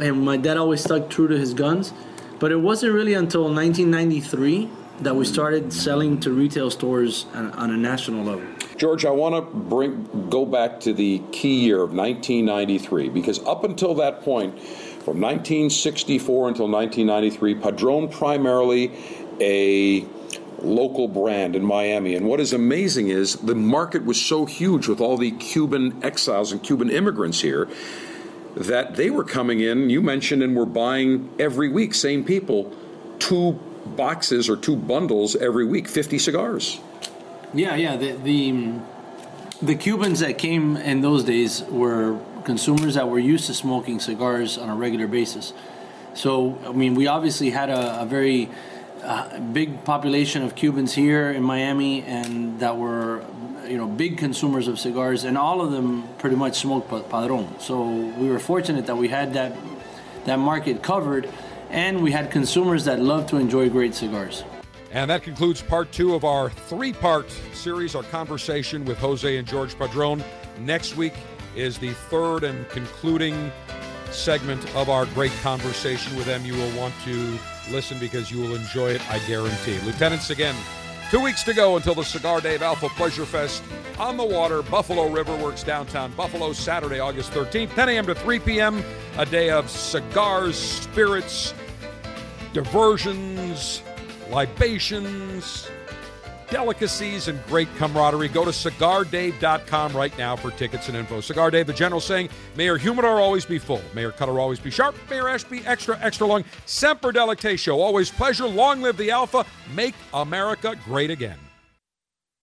and my dad always stuck true to his guns. But it wasn't really until 1993 that we started selling to retail stores on a national level. George, I want to go back to the key year of 1993, because up until that point, from 1964 until 1993, Padron primarily a local brand in Miami. And what is amazing is the market was so huge with all the Cuban exiles and Cuban immigrants here that they were coming in, you mentioned, and were buying every week, same people, 2 boxes or 2 bundles every week, 50 cigars. Yeah. The Cubans that came in those days were consumers that were used to smoking cigars on a regular basis. So, I mean, we obviously had a very big population of Cubans here in Miami, and that were, you know, big consumers of cigars, and all of them pretty much smoked Padron. So we were fortunate that we had that market covered, and we had consumers that loved to enjoy great cigars. And that concludes part 2 of our 3-part series, our conversation with Jose and George Padron. Next week is the 3rd and concluding segment of our great conversation with them. You will want to listen because you will enjoy it, I guarantee. Lieutenants, again, 2 weeks to go until the Cigar Dave Alpha Pleasure Fest on the water, Buffalo Riverworks, downtown Buffalo, Saturday, August 13th, 10 a.m. to 3 p.m., a day of cigars, spirits, diversions, libations, delicacies, and great camaraderie. Go to CigarDave.com right now for tickets and info. Cigar Dave, the general, saying, may your humidor always be full, may your cutter always be sharp, may your ash be extra, extra long. Semper Delectatio, always pleasure. Long live the Alpha. Make America great again.